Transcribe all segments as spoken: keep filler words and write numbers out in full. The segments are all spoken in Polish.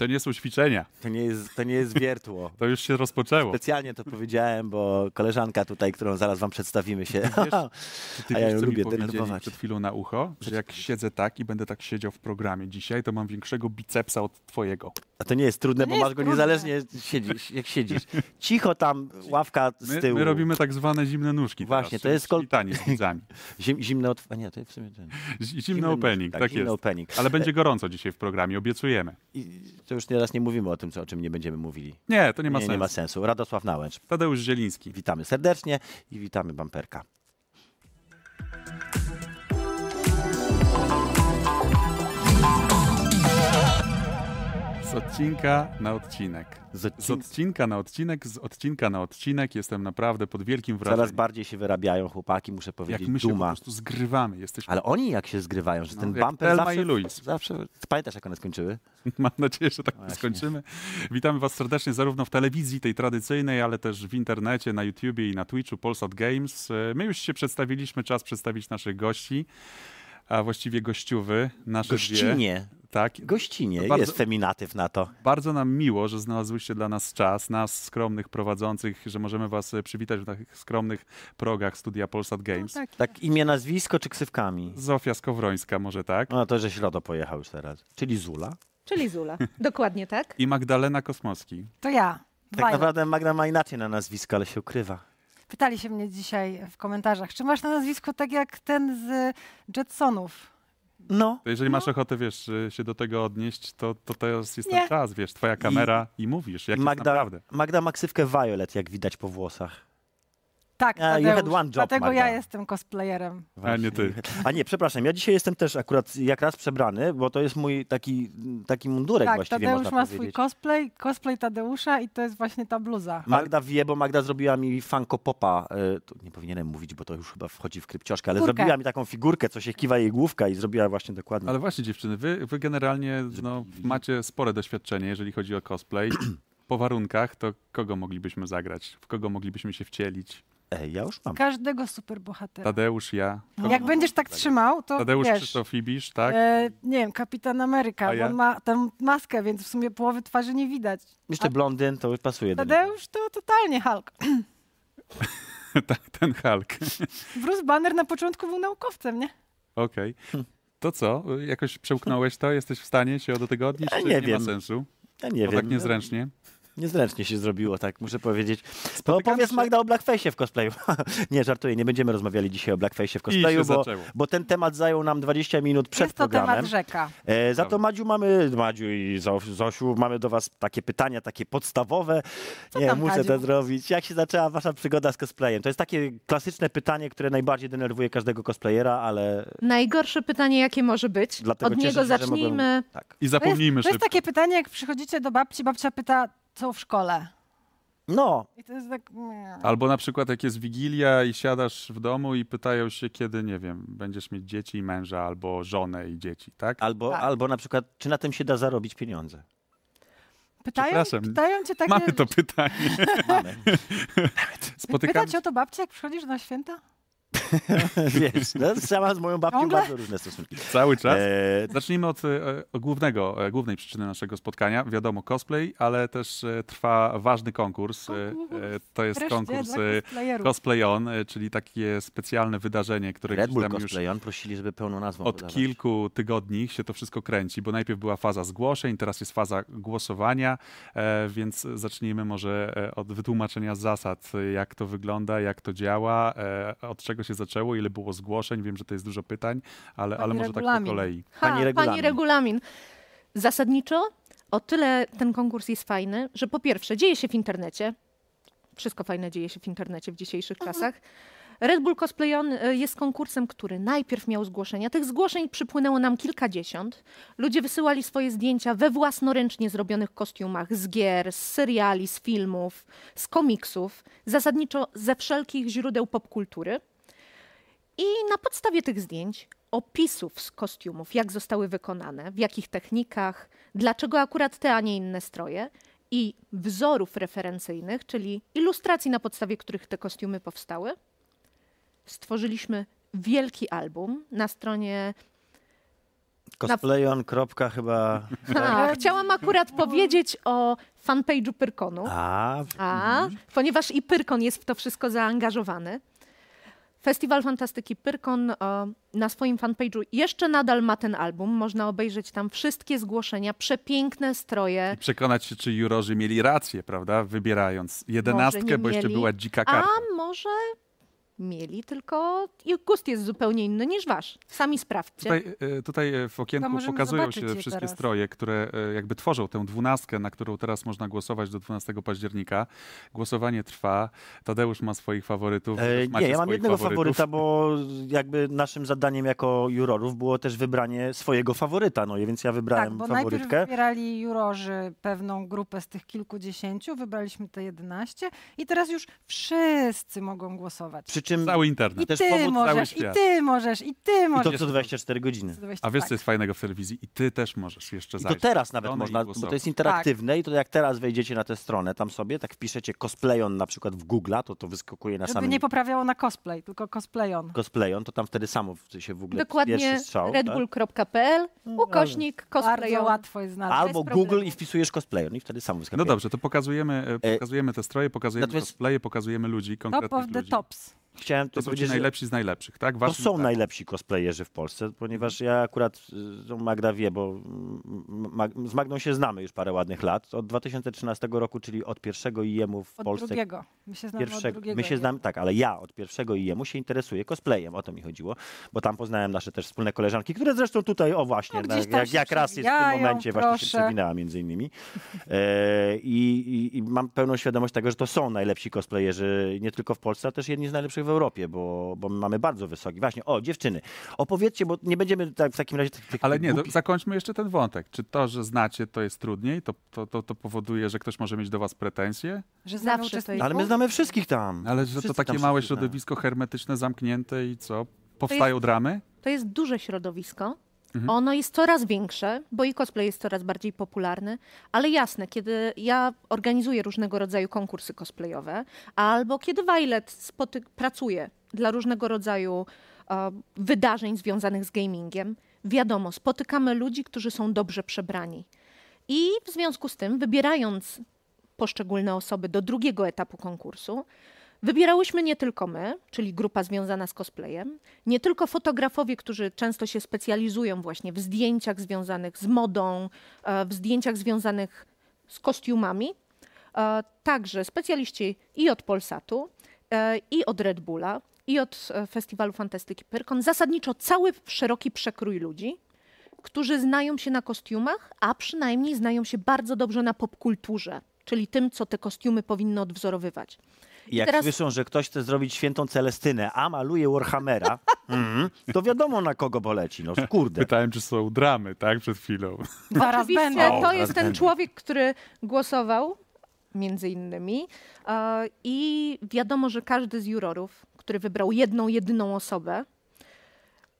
To nie są ćwiczenia. To nie jest, to nie jest wiertło. To już się rozpoczęło. Specjalnie to powiedziałem, bo koleżanka tutaj, którą zaraz wam przedstawimy się. Ty wiesz, ty a wiesz, ja ją lubię denerwować. Przed chwilą na ucho, że jak siedzę tak i będę tak siedział w programie dzisiaj, to mam większego bicepsa od twojego. A to nie jest trudne, nie bo jest masz go trudne. Niezależnie siedzisz, jak siedzisz. Cicho tam, ławka z tyłu. My, my robimy tak zwane zimne nóżki. Właśnie, teraz, to jest kol... z widzami. Zim, zimne od... A nie, to jest w sumie... Zimny, zimny opening, tak, tak zimny jest. Opening. Ale będzie gorąco dzisiaj w programie, obiecujemy. I to już teraz nie mówimy o tym, co, o czym nie będziemy mówili. Nie, to nie ma nie, sensu. Nie ma sensu. Radosław Nałęcz. Tadeusz Zieliński. Witamy serdecznie i witamy bumperka. Z odcinka na odcinek. Z, odcin... z odcinka na odcinek, z odcinka na odcinek. Jestem naprawdę pod wielkim wrażeniem. Coraz bardziej się wyrabiają chłopaki, muszę powiedzieć, jak my się duma. Po prostu zgrywamy. Jesteśmy... Ale oni jak się zgrywają, że no, ten bumper zawsze, zawsze... Pamiętasz, jak one skończyły? Mam nadzieję, że tak właśnie skończymy. Witamy was serdecznie zarówno w telewizji tej tradycyjnej, ale też w internecie, na YouTubie i na Twitchu, Polsat Games. My już się przedstawiliśmy, czas przedstawić naszych gości, a właściwie gościówy. Nasze gościnie. Dwie. Tak. Gościnie, bardzo, jest feminatyw na to. Bardzo nam miło, że znalazłyście dla nas czas, nas skromnych prowadzących, że możemy was przywitać w takich skromnych progach studia Polsat Games. No, tak, tak, tak, imię, nazwisko czy ksywkami? Zofia Skowrońska może tak. No to, że Środo pojechał już teraz. Czyli Zula. Czyli Zula, dokładnie tak. I Magdalena Kosmoski. To ja. Violet. Tak naprawdę Magda ma inaczej na nazwisko, ale się ukrywa. Pytali się mnie dzisiaj w komentarzach, czy masz na nazwisko tak jak ten z Jetsonów? No. To jeżeli no. masz ochotę, wiesz, się do tego odnieść, to, to teraz jest ten czas, wiesz, twoja kamera i, i mówisz, jak Magda, jest naprawdę. Magda ma ksywkę Violet, jak widać po włosach. Tak, uh, Tadeusz, you had one job, dlatego Magda. Ja jestem cosplayerem. Właśnie. A nie ty. A nie, przepraszam, ja dzisiaj jestem też akurat jak raz przebrany, bo to jest mój taki, taki mundurek tak, właściwie Tadeusz można ma powiedzieć. Swój cosplay, cosplay Tadeusza i to jest właśnie ta bluza. Magda wie, bo Magda zrobiła mi Funko Popa, y, nie powinienem mówić, bo to już chyba wchodzi w krypcioszkę, ale Górkę. Zrobiła mi taką figurkę, co się kiwa jej główka i zrobiła właśnie dokładnie. Ale właśnie dziewczyny, wy, wy generalnie no, macie spore doświadczenie, jeżeli chodzi o cosplay. Po warunkach to kogo moglibyśmy zagrać? W kogo moglibyśmy się wcielić? Ej, ja już mam. Każdego superbohatera. Tadeusz, ja. Kogo? Jak będziesz tak trzymał, to Tadeusz, wiesz, Krzysztof Ibisz, tak? E, nie wiem, Kapitan Ameryka, a ja? Bo on ma tam maskę, więc w sumie połowy twarzy nie widać. Jeszcze a blondyn, to już pasuje do niego. Tadeusz to totalnie Hulk. Tak, ten Hulk. Bruce Banner na początku był naukowcem, nie? Okej. Okay. To co? Jakoś przełknąłeś to? Jesteś w stanie się do tego odnieść? Ja nie, nie wiem. Nie ma sensu? Ja nie bo wiem. Tak niezręcznie. Niezręcznie się zrobiło, tak muszę powiedzieć. To powiedz Magda o Blackface'ie w cosplayu. Nie, żartuję, nie będziemy rozmawiali dzisiaj o Blackface'ie w cosplayu, bo, bo ten temat zajął nam dwadzieścia minut przed jest programem. Jest to temat rzeka. E, za to Madziu mamy, Madziu i Zosiu, mamy do was takie pytania, takie podstawowe. Co nie, tam, muszę Madziu? To zrobić. Jak się zaczęła wasza przygoda z cosplayem? To jest takie klasyczne pytanie, które najbardziej denerwuje każdego cosplayera, ale... Najgorsze pytanie, jakie może być. Dlatego od niego cieszę, zacznijmy. Mogłem... Tak. I zapomnijmy szybko. To jest, to jest takie pytanie, jak przychodzicie do babci, babcia pyta... Co w szkole. No. I to jest tak... Albo na przykład jak jest Wigilia i siadasz w domu i pytają się, kiedy, nie wiem, będziesz mieć dzieci i męża, albo żonę i dzieci, tak? Albo, tak. albo na przykład, czy na tym się da zarobić pieniądze? Pytają, pytają cię takie... Mamy to pytanie. Mamy. Pyta cię o to babcia, jak przychodzisz na święta? Wiesz, no, sama z moją babcią bardzo różne stosunki. Cały czas. E... Zacznijmy od e, głównego, e, głównej przyczyny naszego spotkania. Wiadomo, cosplay, ale też e, trwa ważny konkurs. E, e, to jest Wreszcie konkurs e, Cosplay On, e, czyli takie specjalne wydarzenie, które Red Bull Cosplay On prosili, żeby pełną nazwą od podawać. Kilku tygodni się to wszystko kręci, bo najpierw była faza zgłoszeń, teraz jest faza głosowania, e, więc zacznijmy może od wytłumaczenia zasad, jak to wygląda, jak to działa, e, od czego się zaczęło, ile było zgłoszeń. Wiem, że to jest dużo pytań, ale, ale może regulamin. Tak po kolei. Ha, pani, regulamin. pani regulamin. Zasadniczo o tyle ten konkurs jest fajny, że po pierwsze dzieje się w internecie. Wszystko fajne dzieje się w internecie w dzisiejszych mhm. czasach. Red Bull Cosplay On jest konkursem, który najpierw miał zgłoszenia. Tych zgłoszeń przypłynęło nam kilkadziesiąt. Ludzie wysyłali swoje zdjęcia we własnoręcznie zrobionych kostiumach z gier, z seriali, z filmów, z komiksów. Zasadniczo ze wszelkich źródeł popkultury. I na podstawie tych zdjęć, opisów z kostiumów, jak zostały wykonane, w jakich technikach, dlaczego akurat te, a nie inne stroje i wzorów referencyjnych, czyli ilustracji, na podstawie których te kostiumy powstały, stworzyliśmy wielki album na stronie Cosplay On, kropka chyba... Ha, chciałam akurat powiedzieć o fanpage'u Pyrkonu, a, a, ponieważ i Pyrkon jest w to wszystko zaangażowany. Festiwal Fantastyki Pyrkon o, na swoim fanpage'u jeszcze nadal ma ten album. Można obejrzeć tam wszystkie zgłoszenia, przepiękne stroje. I przekonać się, czy jurorzy mieli rację, prawda, wybierając jedenastkę, bo mieli. Jeszcze była dzika karta. A może... Mieli, tylko ich gust jest zupełnie inny niż wasz. Sami sprawdźcie. Tutaj, tutaj w okienku pokazują się wszystkie teraz. Stroje, które jakby tworzą tę dwunastkę, na którą teraz można głosować do dwunastego października. Głosowanie trwa. Tadeusz ma swoich faworytów. E, nie, ja mam jednego faworytów. faworyta, bo jakby naszym zadaniem jako jurorów było też wybranie swojego faworyta. No więc ja wybrałem tak, bo faworytkę. Najpierw wybierali jurorzy pewną grupę z tych kilkudziesięciu, wybraliśmy te jedenaście i teraz już wszyscy mogą głosować. Przy Cały internet. I też ty powód, możesz, cały świat. I ty możesz, i ty możesz. I to co dwadzieścia cztery godziny. A wiesz, co jest fajnego w telewizji? I ty też możesz jeszcze zajść. I to teraz nawet można, bo to jest interaktywne tak. I to jak teraz wejdziecie na tę stronę tam sobie, tak wpiszecie Cosplay On na przykład w Google, to to wyskakuje na Żeby samym... Żeby nie poprawiało na cosplay, tylko Cosplay On. Cosplay On, to tam wtedy samo się w Google Dokładnie pierwszy strzał. red bull kropka p l ukośnik Cosplay On. Łatwo jest znaleźć. Albo Google problemu. I wpisujesz Cosplay On i wtedy samo wyskakuje. No dobrze, to pokazujemy, pokazujemy te stroje, pokazujemy Natomiast... cosplaye, pokazujemy ludzi, konkretnych Top of the ludzi. Tops. Chciałem to są ci najlepsi z najlepszych, tak? Ważne, to są tak. najlepsi cosplayerzy w Polsce, ponieważ ja akurat, Magda wie, bo Mag z Magdą się znamy już parę ładnych lat. Od dwa tysiące trzynastego roku, czyli od pierwszego I E M-u w od Polsce. Drugiego. My się znamy pierwszego, od drugiego. My się znamy, tak, ale ja od pierwszego I E M-u się interesuję cosplayem, o to mi chodziło, bo tam poznałem nasze też wspólne koleżanki, które zresztą tutaj, o właśnie, no, na, jak, jak raz jest w tym momencie, proszę. Właśnie się przewinęła między innymi. E, i, i, I mam pełną świadomość tego, że to są najlepsi cosplayerzy, nie tylko w Polsce, ale też jedni z najlepszych w Europie, bo, bo my mamy bardzo wysoki. Właśnie, o, dziewczyny, opowiedzcie, bo nie będziemy tak w takim razie... Tych, tych Ale nie, do, zakończmy jeszcze ten wątek. Czy to, że znacie, to jest trudniej? To, to, to, to powoduje, że ktoś może mieć do was pretensje? Że zawsze to jest... Ale my znamy wszystkich tam. Ale że Wszyscy to takie małe środowisko tam. hermetyczne, zamknięte i co? Powstają to jest, dramy? To jest duże środowisko. Mhm. Ono jest coraz większe, bo i cosplay jest coraz bardziej popularny, ale jasne, kiedy ja organizuję różnego rodzaju konkursy cosplayowe, albo kiedy Violet spoty- pracuje dla różnego rodzaju e, wydarzeń związanych z gamingiem, wiadomo, spotykamy ludzi, którzy są dobrze przebrani. I w związku z tym, wybierając poszczególne osoby do drugiego etapu konkursu, wybierałyśmy nie tylko my, czyli grupa związana z cosplayem, nie tylko fotografowie, którzy często się specjalizują właśnie w zdjęciach związanych z modą, w zdjęciach związanych z kostiumami, także specjaliści i od Polsatu, i od Red Bulla, i od Festiwalu Fantastyki Pyrkon. Zasadniczo cały szeroki przekrój ludzi, którzy znają się na kostiumach, a przynajmniej znają się bardzo dobrze na popkulturze, czyli tym, co te kostiumy powinny odwzorowywać. I jak teraz... słyszą, że ktoś chce zrobić świętą Celestynę, a maluje Warhammera, mm, to wiadomo na kogo poleci. No kurde. Pytałem, czy są dramy, tak? Przed chwilą. Zaraz będę. To jest ten człowiek, który głosował, między innymi. I wiadomo, że każdy z jurorów, który wybrał jedną, jedyną osobę,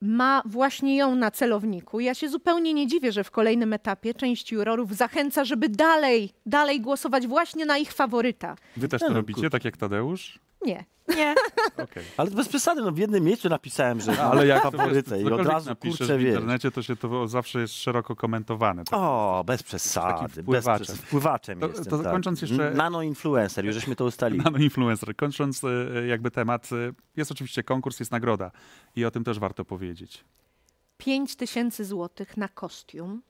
ma właśnie ją na celowniku. Ja się zupełnie nie dziwię, że w kolejnym etapie część jurorów zachęca, żeby dalej, dalej głosować właśnie na ich faworyta. Wy też to no, robicie, kur... tak jak Tadeusz? Nie. Nie. Okay. Ale bez przesady, no w jednym miejscu napisałem, że ale jak faworytę to, i od razu kurczę w internecie, to się to zawsze jest szeroko komentowane. Tak? O, bez przesady. Bez przesady. Wpływaczem to, jestem. To kończąc tak. jeszcze... Nanoinfluencer, już żeśmy to ustalili. Nanoinfluencer. Kończąc jakby temat, jest oczywiście konkurs, jest nagroda i o tym też warto powiedzieć. pięć tysięcy złotych na kostium.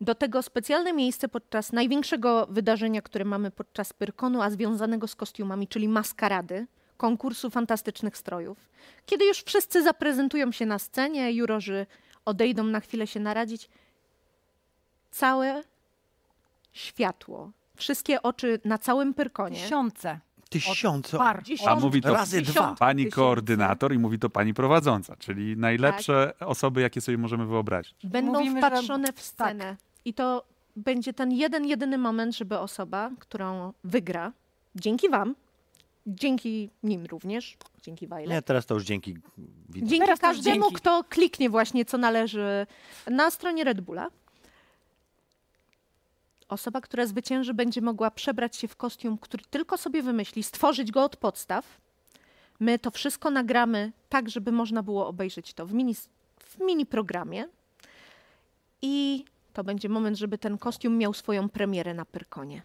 Do tego specjalne miejsce podczas największego wydarzenia, które mamy podczas Pyrkonu, a związanego z kostiumami, czyli maskarady, konkursu fantastycznych strojów. Kiedy już wszyscy zaprezentują się na scenie, jurorzy odejdą na chwilę się naradzić, całe światło, wszystkie oczy na całym Pyrkonie. Tysiące. Tysiące. Par. A mówi to razy dwa. Pani tysiące. Koordynator i mówi to pani prowadząca, czyli najlepsze tak. osoby, jakie sobie możemy wyobrazić. Będą Mówimy, wpatrzone że... w scenę. Tak. I to będzie ten jeden, jedyny moment, żeby osoba, którą wygra, dzięki wam, dzięki nim również, dzięki Violet. Nie, teraz to już dzięki widzom. Dzięki teraz każdemu, dzięki. Kto kliknie właśnie, co należy na stronie Red Bulla. Osoba, która zwycięży, będzie mogła przebrać się w kostium, który tylko sobie wymyśli, stworzyć go od podstaw. My to wszystko nagramy tak, żeby można było obejrzeć to w mini, w mini programie. i to będzie moment, żeby ten kostium miał swoją premierę na Pyrkonie.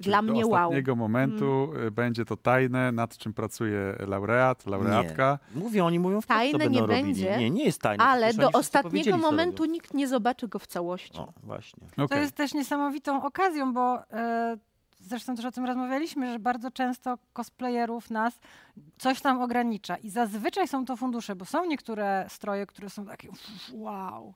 Dla do mnie wow. Do ostatniego momentu hmm. będzie to tajne, nad czym pracuje laureat, laureatka. Nie. Mówią, oni mówią, w Polsce tajne nie robili. będzie, nie, nie jest tajne. Ale przecież do ostatniego momentu nikt nie zobaczy go w całości. O, właśnie. Okay. To jest też niesamowitą okazją, bo e, zresztą też o tym rozmawialiśmy, że bardzo często cosplayerów nas coś tam ogranicza i zazwyczaj są to fundusze, bo są niektóre stroje, które są takie wow.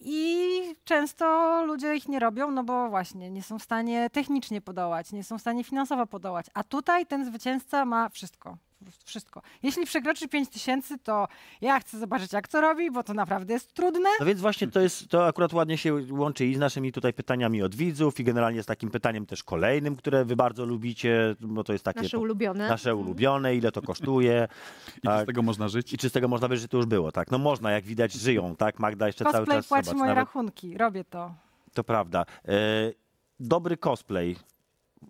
I często ludzie ich nie robią, no bo właśnie nie są w stanie technicznie podołać, nie są w stanie finansowo podołać. A tutaj ten zwycięzca ma wszystko, po prostu wszystko. Jeśli przekroczy pięć tysięcy, to ja chcę zobaczyć, jak to robi, bo to naprawdę jest trudne. No więc właśnie to jest, to akurat ładnie się łączy i z naszymi tutaj pytaniami od widzów i generalnie z takim pytaniem też kolejnym, które wy bardzo lubicie, bo to jest takie... Nasze ulubione. Nasze ulubione, ile to kosztuje. I tak. Czy z tego można żyć? I czy z tego można żyć, że to już było, tak? No można, jak widać, żyją, tak? Magda jeszcze cosplay cały czas... Cosplay płaci moje nawet... rachunki, robię to. To prawda. E, dobry cosplay.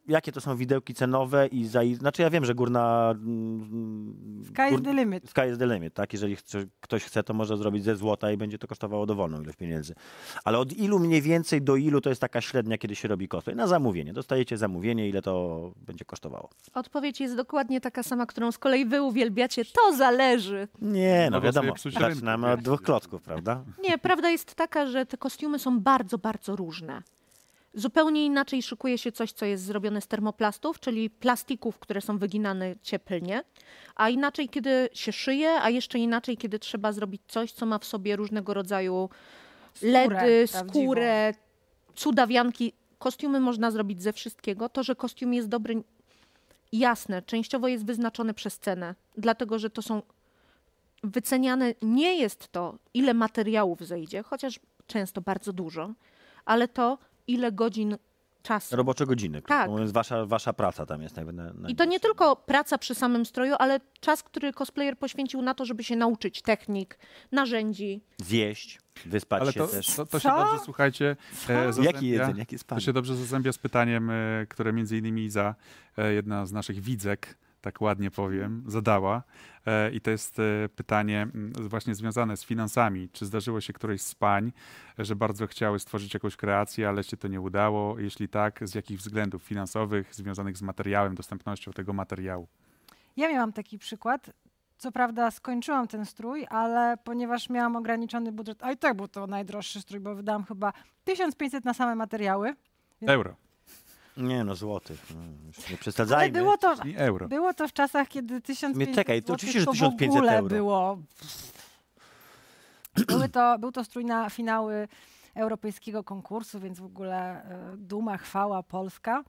Jakie to są widełki cenowe i za... Znaczy ja wiem, że górna... Sky is the limit. Sky is the limit, tak? Jeżeli chce, ktoś chce, to może zrobić ze złota i będzie to kosztowało dowolną ilość pieniędzy. Ale od ilu mniej więcej do ilu to jest taka średnia, kiedy się robi cosplay? Na zamówienie. Dostajecie zamówienie, ile to będzie kosztowało? Odpowiedź jest dokładnie taka sama, którą z kolei wy uwielbiacie. To zależy. Nie, no wiadomo. Zaczynamy od dwóch klocków, prawda? Nie, prawda jest taka, że te kostiumy są bardzo, bardzo różne. Zupełnie inaczej szykuje się coś, co jest zrobione z termoplastów, czyli plastików, które są wyginane cieplnie, a inaczej, kiedy się szyje, a jeszcze inaczej, kiedy trzeba zrobić coś, co ma w sobie różnego rodzaju ledy, skórę, cudawianki. Kostiumy można zrobić ze wszystkiego. To, że kostium jest dobry, jasne, częściowo jest wyznaczony przez cenę, dlatego że to są wyceniane, nie jest to, ile materiałów zejdzie, chociaż często bardzo dużo, ale to, ile godzin czasu. Robocze godziny. Tak. To jest wasza, wasza praca tam jest. Jakby na, na I to nie tylko praca przy samym stroju, ale czas, który cosplayer poświęcił na to, żeby się nauczyć technik, narzędzi. Zjeść, wyspać ale się to, też. To, to się dobrze, słuchajcie, zazębia, Jaki jedzenie, jaki to się dobrze zazębia z pytaniem, które między innymi Iza, jedna z naszych widzek, tak ładnie powiem, zadała. I to jest pytanie właśnie związane z finansami. Czy zdarzyło się któreś z pań, że bardzo chciały stworzyć jakąś kreację, ale się to nie udało? Jeśli tak, z jakich względów finansowych, związanych z materiałem, dostępnością tego materiału? Ja miałam taki przykład. Co prawda skończyłam ten strój, ale ponieważ miałam ograniczony budżet, a i tak był to najdroższy strój, bo wydałam chyba tysiąc pięćset na same materiały. Więc... Euro. Nie no, złotych. Nie przesadzajmy. Było to, euro. Było to w czasach, kiedy tysiąc pięćset Czekaj, to oczywiście, że tysiąc pięćset w ogóle euro. Było. Były to, był to strój na finały europejskiego konkursu, więc w ogóle duma, chwała Polska.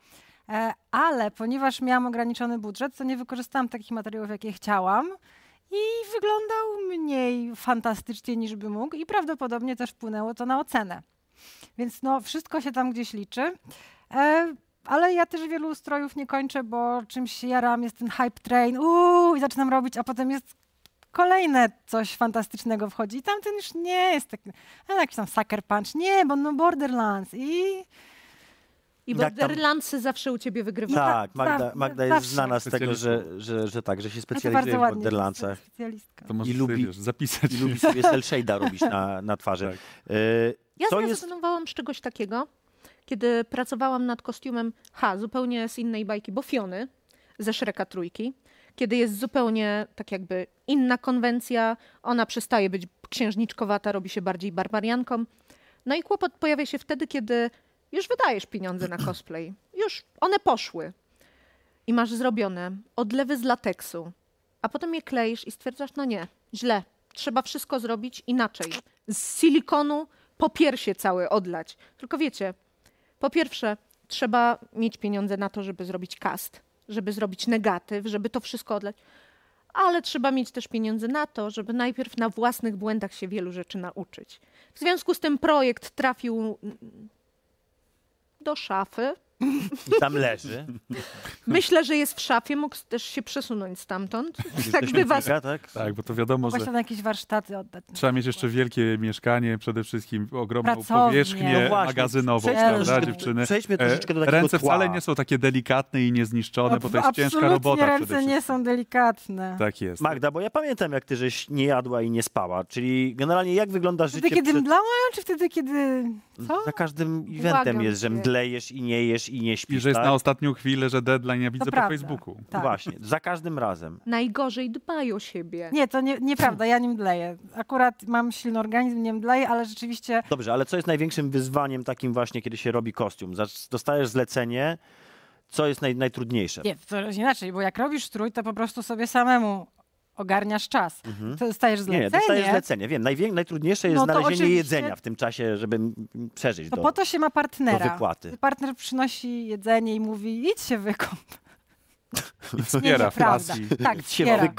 Ale ponieważ miałam ograniczony budżet, to nie wykorzystałam takich materiałów, jakie chciałam. I wyglądał mniej fantastycznie, niż by mógł. I prawdopodobnie też wpłynęło to na ocenę. Więc no, wszystko się tam gdzieś liczy. Ale ja też wielu strojów nie kończę, bo czymś się jaram, jest ten hype train, uuu, i zaczynam robić, a potem jest kolejne coś fantastycznego wchodzi i tamten już nie jest taki, jakiś tam sucker punch, nie, bo no Borderlands i... I Borderlandsy zawsze u ciebie wygrywają. Tak, Magda, Magda jest zawsze znana z tego, że, że, że tak, że się specjalizuje w Borderlandsach. To może I lubi, wiesz, zapisać. I lubi sobie cel shade'a robić na, na twarzy. Tak. Y, ja zrezygnowałam jest... z czegoś takiego. Kiedy pracowałam nad kostiumem, ha, zupełnie z innej bajki, bo Fiony ze Shreka Trójki, kiedy jest zupełnie tak jakby inna konwencja, ona przestaje być księżniczkowata, robi się bardziej barbarianką. No i kłopot pojawia się wtedy, kiedy już wydajesz pieniądze na cosplay, już one poszły i masz zrobione odlewy z lateksu, a potem je kleisz i stwierdzasz, no nie, źle, trzeba wszystko zrobić inaczej. Z silikonu po piersie cały odlać, tylko wiecie, po pierwsze, trzeba mieć pieniądze na to, żeby zrobić cast, żeby zrobić negatyw, żeby to wszystko odlać. Ale trzeba mieć też pieniądze na to, żeby najpierw na własnych błędach się wielu rzeczy nauczyć. W związku z tym projekt trafił do szafy, I tam leży. Myślę, że jest w szafie, mógł też się przesunąć stamtąd. Tak bywa. Tak? Tak, bo to wiadomo, że... Właśnie na jakieś warsztaty oddać. Trzeba mieć jeszcze wielkie mieszkanie, przede wszystkim ogromną Pracownię. powierzchnię no magazynową. Przejdźmy, prawda, dziewczyny? Przejdźmy troszeczkę do takiego Ręce tła. wcale nie są takie delikatne i niezniszczone, no, bo to jest ciężka robota. Ręce nie są delikatne. Tak jest. Magda, bo ja pamiętam, jak ty żeś nie jadła i nie spała. Czyli generalnie jak wygląda życie... Wtedy, kiedy przed... mdlałam, czy wtedy, kiedy... Co? Za każdym eventem Uwaga, jest, że mdlejesz i nie jesz i nie śpisz. I że jest tak? na ostatnią chwilę, że deadline ja widzę to po prawda. Facebooku. Tak. Właśnie, za każdym razem. Najgorzej dbaj o siebie. Nie, to nie, nieprawda, ja nie mdleję. Akurat mam silny organizm, nie mdleję, ale rzeczywiście... Dobrze, ale co jest największym wyzwaniem takim właśnie, kiedy się robi kostium? Dostajesz zlecenie, co jest naj, najtrudniejsze? Nie, to jest inaczej, bo jak robisz strój, to po prostu sobie samemu... ogarniasz czas. Mhm. To dostajesz zlecenie. Nie, dostajesz zlecenie. Wiem, najwię- najtrudniejsze jest no znalezienie jedzenia w tym czasie, żeby przeżyć. To do, po to się ma partnera. Do wypłaty. Partner przynosi jedzenie i mówi, idź się wykąp. Wspiera w pracy. Tak, wspiera.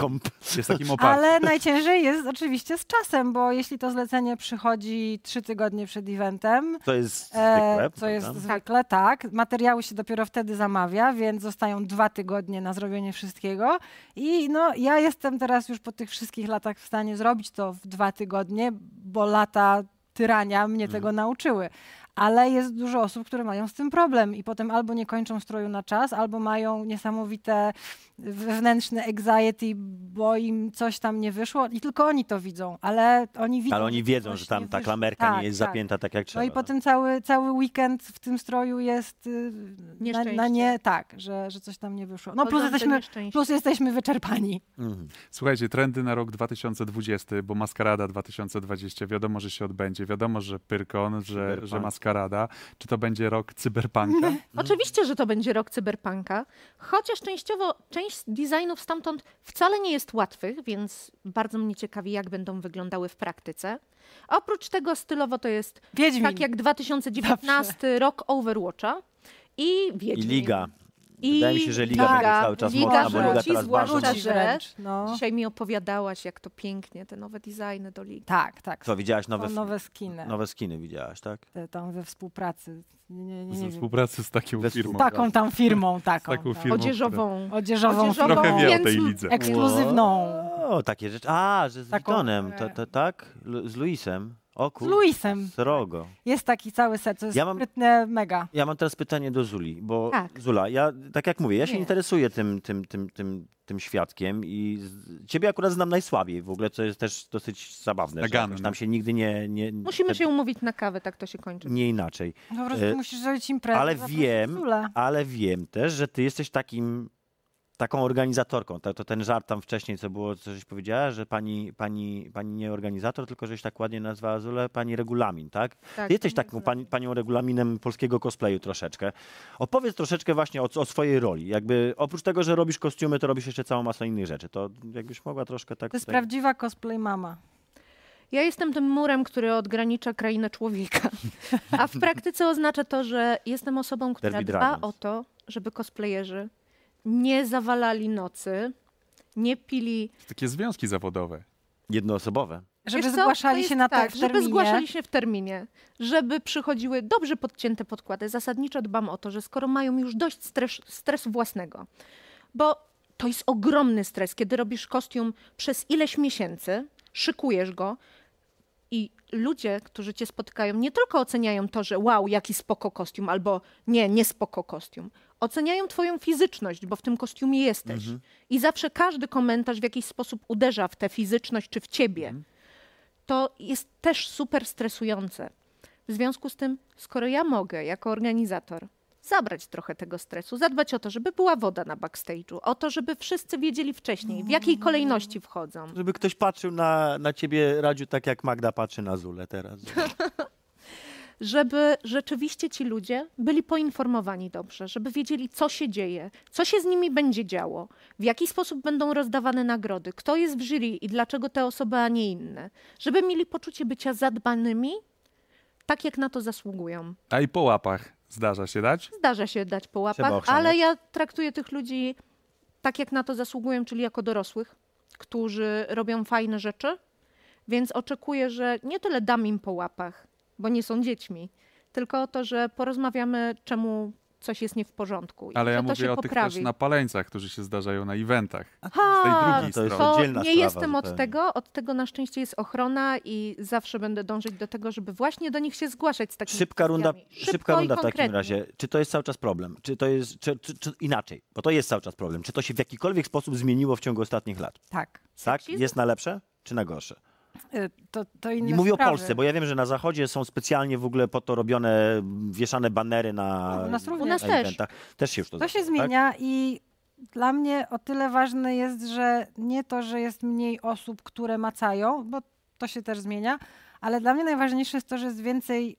Ale najciężej jest oczywiście z czasem, bo jeśli to zlecenie przychodzi trzy tygodnie przed eventem, to jest e, zwykle, jest zwykle tak. tak. Materiały się dopiero wtedy zamawia, więc zostają dwa tygodnie na zrobienie wszystkiego. I no, ja jestem teraz już po tych wszystkich latach w stanie zrobić to w dwa tygodnie, bo lata tyrania mnie hmm. tego nauczyły. Ale jest dużo osób, które mają z tym problem i potem albo nie kończą stroju na czas, albo mają niesamowite wewnętrzne anxiety, bo im coś tam nie wyszło i tylko oni to widzą, ale oni widzą. Ale oni wiedzą, że tam ta klamerka tak, nie jest tak. zapięta tak jak trzeba. No i potem cały, cały weekend w tym stroju jest na, na nie tak, że, że coś tam nie wyszło. No plus jesteśmy, plus jesteśmy wyczerpani. Mhm. Słuchajcie, trendy na rok dwa tysiące dwudziesty, bo Maskarada dwa tysiące dwudziesty, wiadomo, że się odbędzie, wiadomo, że Pyrkon, że, że Maskarada. Rada. Czy to będzie rok cyberpunka? Oczywiście, że to będzie rok cyberpunka, chociaż częściowo część designów stamtąd wcale nie jest łatwych, więc bardzo mnie ciekawi, jak będą wyglądały w praktyce. Oprócz tego stylowo to jest Wiedźmin. Tak jak dwa tysiące dziewiętnasty Dobrze. Rok Overwatcha i Wiedźmin. I Liga. I Wydaje mi się, że Liga tak. będzie cały czas Liga mocna, bo Liga teraz bardzo... że no. Dzisiaj mi opowiadałaś, jak to pięknie, te nowe designy do Ligi. Tak, tak. Co, widziałaś nowe, f... nowe skiny? Nowe skiny widziałaś, tak? Te, tam we współpracy. Nie, nie, nie, nie. Współpracy z taką we firmą. Taką tam firmą, taką. Taką firmą, odzieżową. Która... Odzieżową. Odzieżową. Trochę wie o tej Lidze. Ekskluzywną. O, takie rzeczy. A, że z Witonem, to, to, tak? L- z Luisem. O kur... Z Luisem. Srogo. Jest taki cały set, to jest ja mam, sprytne mega. Ja mam teraz pytanie do Zuli, bo tak. Zula, ja tak jak mówię, ja się Nie. interesuję tym, tym, tym, tym, tym świadkiem i z, ciebie akurat znam najsłabiej w ogóle, co jest też dosyć zabawne. Tam się nigdy nie... nie Musimy te, się umówić na kawę, tak to się kończy. Nie inaczej. Po prostu e, musisz zrobić imprezę. Ale wiem, ale wiem też, że ty jesteś takim... taką organizatorką. To, to ten żart tam wcześniej, co było, coś powiedziała, że pani, pani, pani nie organizator, tylko żeś tak ładnie nazwała Zulę, pani regulamin, tak? tak Ty jesteś taką pani, panią regulaminem polskiego cosplayu troszeczkę. Opowiedz troszeczkę właśnie o, o swojej roli. Jakby oprócz tego, że robisz kostiumy, to robisz jeszcze całą masę innych rzeczy. To jakbyś mogła troszkę tak... To jest tutaj... prawdziwa cosplay mama. Ja jestem tym murem, który odgranicza krainę człowieka. A w praktyce oznacza to, że jestem osobą, która dba o to, żeby cosplayerzy nie zawalali nocy, nie pili... Takie związki zawodowe. Jednoosobowe. Żeby Wiesz zgłaszali się na tak, terminie. Żeby zgłaszali się w terminie. Żeby przychodziły dobrze podcięte podkłady. Zasadniczo dbam o to, że skoro mają już dość stres, stresu własnego, bo to jest ogromny stres, kiedy robisz kostium przez ileś miesięcy, szykujesz go i ludzie, którzy cię spotykają, nie tylko oceniają to, że wow, jaki spoko kostium, albo nie, nie spoko kostium. Oceniają twoją fizyczność, bo w tym kostiumie jesteś. Mhm. I zawsze każdy komentarz w jakiś sposób uderza w tę fizyczność czy w ciebie. Mhm. To jest też super stresujące. W związku z tym, skoro ja mogę jako organizator zabrać trochę tego stresu, zadbać o to, żeby była woda na backstage'u, o to, żeby wszyscy wiedzieli wcześniej, w jakiej kolejności wchodzą. Żeby ktoś patrzył na, na ciebie, Radziu, tak jak Magda patrzy na Zulę teraz. Żeby rzeczywiście ci ludzie byli poinformowani dobrze, żeby wiedzieli, co się dzieje, co się z nimi będzie działo, w jaki sposób będą rozdawane nagrody, kto jest w jury i dlaczego te osoby, a nie inne. Żeby mieli poczucie bycia zadbanymi, tak jak na to zasługują. A i po łapach zdarza się dać? Zdarza się dać po łapach, ale ja traktuję tych ludzi tak, jak na to zasługują, czyli jako dorosłych, którzy robią fajne rzeczy, więc oczekuję, że nie tyle dam im po łapach, bo nie są dziećmi, tylko o to, że porozmawiamy, czemu coś jest nie w porządku. I ale ja to mówię to o poprawi. Tych też napaleńcach, którzy się zdarzają na eventach. Aha, z tej drugiej to strony. To nie sprawa, jestem od tego. Od tego na szczęście jest ochrona i zawsze będę dążyć do tego, żeby właśnie do nich się zgłaszać z takimi Szybka runda, szybka runda w takim razie. Czy to jest cały czas problem? Czy to jest czy, czy, czy inaczej? Bo to jest cały czas problem. Czy to się w jakikolwiek sposób zmieniło w ciągu ostatnich lat? Tak. Tak? Jest na lepsze czy na gorsze? To, to inne nie mówię sprawy. O Polsce, bo ja wiem, że na Zachodzie są specjalnie w ogóle po to robione, wieszane banery na, no, u nas również. U nas też. Eventach. Też się już to To zaczyna, się zmienia tak? I dla mnie o tyle ważne jest, że nie to, że jest mniej osób, które macają, bo to się też zmienia, ale dla mnie najważniejsze jest to, że jest więcej,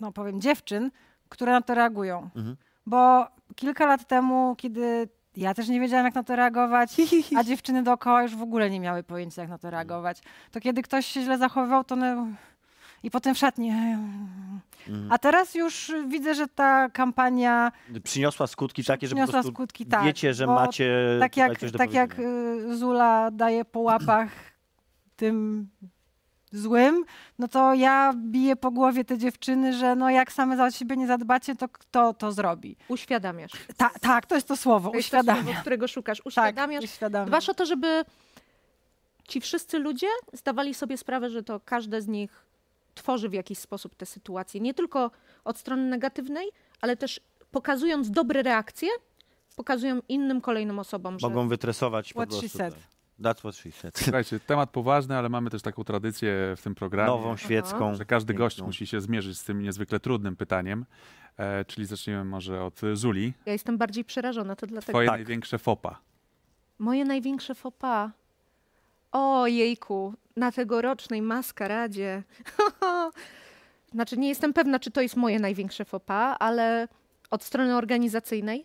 no powiem, dziewczyn, które na to reagują. Mhm. Bo kilka lat temu, kiedy ja też nie wiedziałam, jak na to reagować, a dziewczyny dookoła już w ogóle nie miały pojęcia, jak na to reagować. To kiedy ktoś się źle zachowywał, to one... i potem w szatni. A teraz już widzę, że ta kampania... Przyniosła skutki takie, że po prostu skutki, tak, wiecie, że macie... Tak jak, tak jak Zula daje po łapach tym złym, no to ja biję po głowie te dziewczyny, że no jak same o siebie nie zadbacie, to kto to zrobi? Uświadamiasz. Ta, tak, to jest to słowo, to uświadamiasz. To słowo, którego szukasz. Uświadamiasz. Tak, uświadamiasz. Dbasz o to, żeby ci wszyscy ludzie zdawali sobie sprawę, że to każde z nich tworzy w jakiś sposób tę sytuację. Nie tylko od strony negatywnej, ale też pokazując dobre reakcje, pokazują innym, kolejnym osobom, że... Mogą wytresować po prostu. That's what she said. Słuchajcie, temat poważny, ale mamy też taką tradycję w tym programie. Nową, świecką. Że każdy gość Piękną. musi się zmierzyć z tym niezwykle trudnym pytaniem. E, czyli zaczniemy może od Zuli. Ja jestem bardziej przerażona, to dlatego... Twoje tak. największe faux pas. Moje największe faux pas. O jejku, na tegorocznej maskaradzie. Znaczy nie jestem pewna, czy to jest moje największe faux pas, ale od strony organizacyjnej.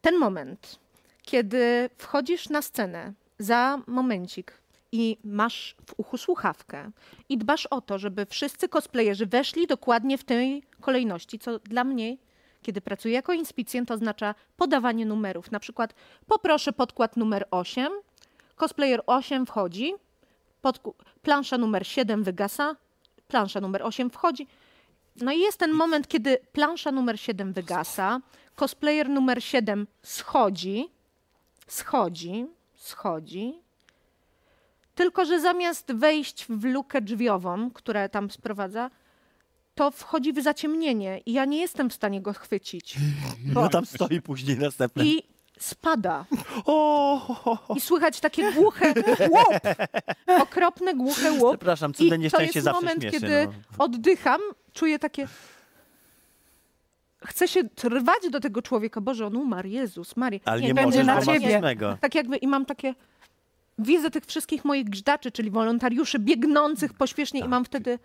Ten moment, kiedy wchodzisz na scenę za momencik i masz w uchu słuchawkę i dbasz o to, żeby wszyscy cosplayerzy weszli dokładnie w tej kolejności, co dla mnie, kiedy pracuję jako inspicjent, oznacza podawanie numerów. Na przykład poproszę podkład numer osiem, cosplayer osiem wchodzi, plansza numer siedem wygasa, plansza numer osiem wchodzi. No i jest ten moment, kiedy plansza numer siedem wygasa, cosplayer numer siedem schodzi, schodzi, schodzi, tylko że zamiast wejść w lukę drzwiową, która tam sprowadza, to wchodzi w zaciemnienie i ja nie jestem w stanie go chwycić. Bo... No tam stoi później następny. I spada. I słychać takie głuche łop. Okropne głuche łop. Przepraszam, cudne nieszczęście zawsze śmieszy. I to jest moment, kiedy no. oddycham, czuję takie... Chcę się trwać do tego człowieka. Boże, on umarł, Jezus, Marii. Ale nie, nie będzie na ciebie. Tak jakby, i mam takie... Widzę tych wszystkich moich grzdaczy, czyli wolontariuszy biegnących pośpiesznie tak. i mam wtedy...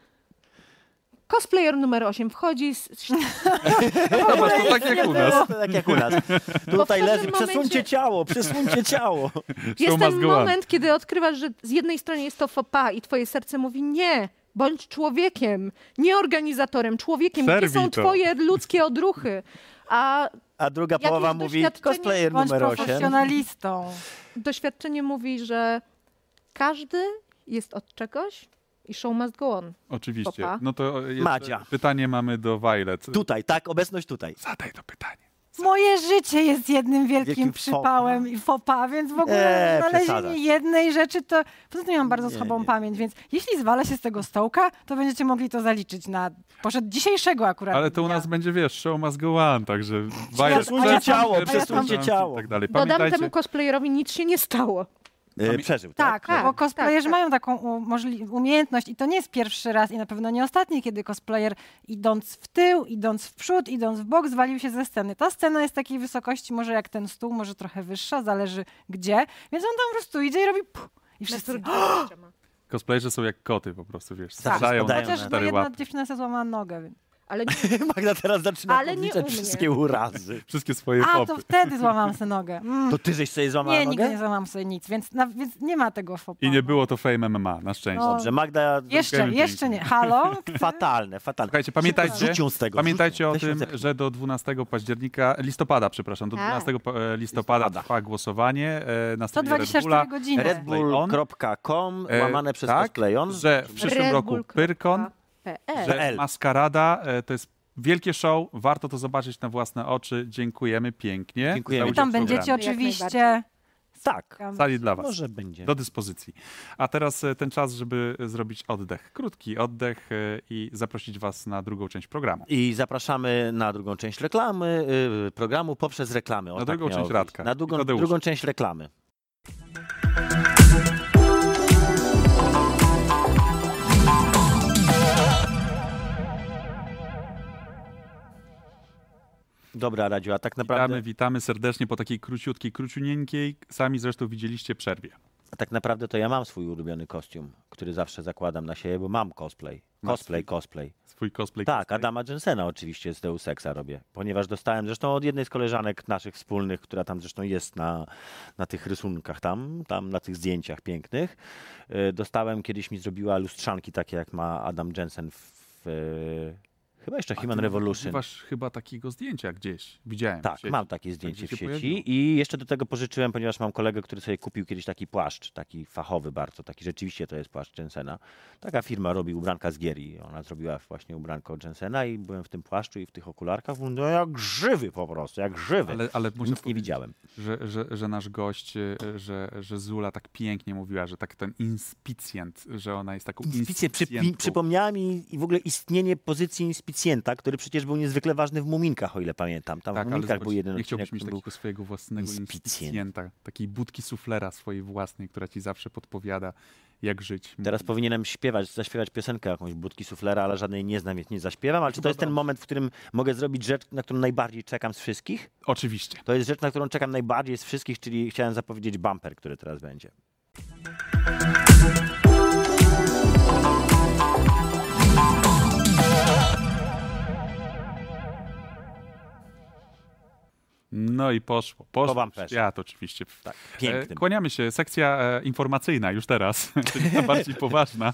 Cosplayer numer osiem wchodzi... Z... No, to tak jak u nas. Tak jak u nas. Tutaj leży, przesuńcie ciało, przesuńcie ciało. Jest ten moment, kiedy odkrywasz, że z jednej strony jest to faux pas i twoje serce mówi nie. Bądź człowiekiem, nie organizatorem, człowiekiem. Gdzie są twoje ludzkie odruchy? A, A druga połowa mówi, cosplayer numer osiem. Bądź profesjonalistą. Doświadczenie mówi, że każdy jest od czegoś i show must go on. Oczywiście. Popa. No to Madzia. Pytanie mamy do Violet. Tutaj, tak? Obecność tutaj. Zadaj to pytanie. Moje życie jest jednym wielkim, wielkim przypałem i faux pas, więc w ogóle znalezienie jednej rzeczy to... Poza tym ja mam bardzo słabą nie, pamięć, więc jeśli zwalę się z tego stołka, to będziecie mogli to zaliczyć na... Poszedł dzisiejszego akurat. Ale to dnia. U nas będzie, wiesz, show must go on, także... Przesuńcie ciało, przesuńcie ciało. Dodam temu cosplayerowi, nic się nie stało. Yy, przeżył, tak? Tak, tak bo cosplayerzy tak, mają taką umiejętność i to nie jest pierwszy raz i na pewno nie ostatni, kiedy cosplayer idąc w tył, idąc w przód, idąc w bok zwalił się ze sceny. Ta scena jest takiej wysokości może jak ten stół, może trochę wyższa, zależy gdzie, więc on tam po prostu idzie i robi puh, i wszyscy... Cosplayerzy są jak koty po prostu, wiesz, tak. Sadają na cztery łapy. Jedna dziewczyna sobie złamała nogę, więc... Ale nie, Magda teraz zaczyna ale nie wszystkie urazy. Wszystkie swoje popy. A, to wtedy złamałam sobie nogę. Mm. To ty żeś sobie złamała nie, nogę? Nie, nigdy nie złamałam sobie nic, więc, na, więc nie ma tego faux pas. I nie było to Fame M M A, na szczęście. No, dobrze, Magda... Jeszcze, jeszcze nie. Halo? Fatalne, fatalne. Słuchajcie, pamiętajcie, z tego, pamiętajcie o tym, że do dwunastego października, listopada, przepraszam, do dwunastego listopada trwa głosowanie e, na stronie Red Bulla. Godziny. Red Bull kropka com, łamane przez Cosplay On. Że w przyszłym roku Pyrkon. Że maskarada to jest Wielkie show, warto to zobaczyć na własne oczy. Dziękujemy pięknie. Dziękujemy. I tam będziecie oczywiście... Tak, sali dla was. Może będzie. Do dyspozycji. A teraz ten czas, żeby zrobić oddech. Krótki oddech i zaprosić was na drugą część programu. I zapraszamy na drugą część reklamy, programu poprzez reklamy. O, na tak drugą część Radka. Na drugą, drugą część reklamy. Dobra, Radziu, a tak naprawdę... Witamy, witamy serdecznie po takiej króciutkiej, króciunieńkiej, sami zresztą widzieliście, przerwie. A tak naprawdę to ja mam swój ulubiony kostium, który zawsze zakładam na siebie, bo mam cosplay. Cosplay, swój, cosplay. Swój cosplay. Tak, cosplay. Adama Jensena oczywiście z Deus Exa robię, ponieważ dostałem zresztą od jednej z koleżanek naszych wspólnych, która tam zresztą jest na, na tych rysunkach tam, tam na tych zdjęciach pięknych. Dostałem, kiedyś mi zrobiła lustrzanki takie, jak ma Adam Jensen w... Chyba jeszcze Human Revolution. Masz chyba takiego zdjęcia gdzieś, widziałem. Tak, mam takie zdjęcie w sieci i jeszcze do tego pożyczyłem, ponieważ mam kolegę, który sobie kupił kiedyś taki płaszcz, taki fachowy bardzo, taki rzeczywiście to jest płaszcz Jensena. Taka firma robi ubranka z gier i ona zrobiła właśnie ubranko od Jensena i byłem w tym płaszczu i w tych okularkach, no jak żywy po prostu, jak żywy, ale, ale nic nie widziałem. Że, że, że nasz gość, że, że Zula tak pięknie mówiła, że tak ten inspicjent, że ona jest taką inspicjent. Przy, przypomniała mi i w ogóle istnienie pozycji inspicjent, który przecież był niezwykle ważny w Muminkach, o ile pamiętam. Tam tak, w Muminkach był jeden odcinek. Nie chciałbyś mieć takiego swojego własnego inspicjenta, takiej budki suflera swojej własnej, która ci zawsze podpowiada, jak żyć. Teraz powinienem śpiewać, zaśpiewać piosenkę jakąś budki suflera, ale żadnej nie znam, więc nie zaśpiewam. Ale czy to jest ten moment, w którym mogę zrobić rzecz, na którą najbardziej czekam z wszystkich? Oczywiście. To jest rzecz, na którą czekam najbardziej z wszystkich, czyli chciałem zapowiedzieć bumper, który teraz będzie. No i poszło. Poszło. Ja to oczywiście. Tak, pięknym. Kłaniamy się. Sekcja informacyjna już teraz, czyli ta bardziej poważna,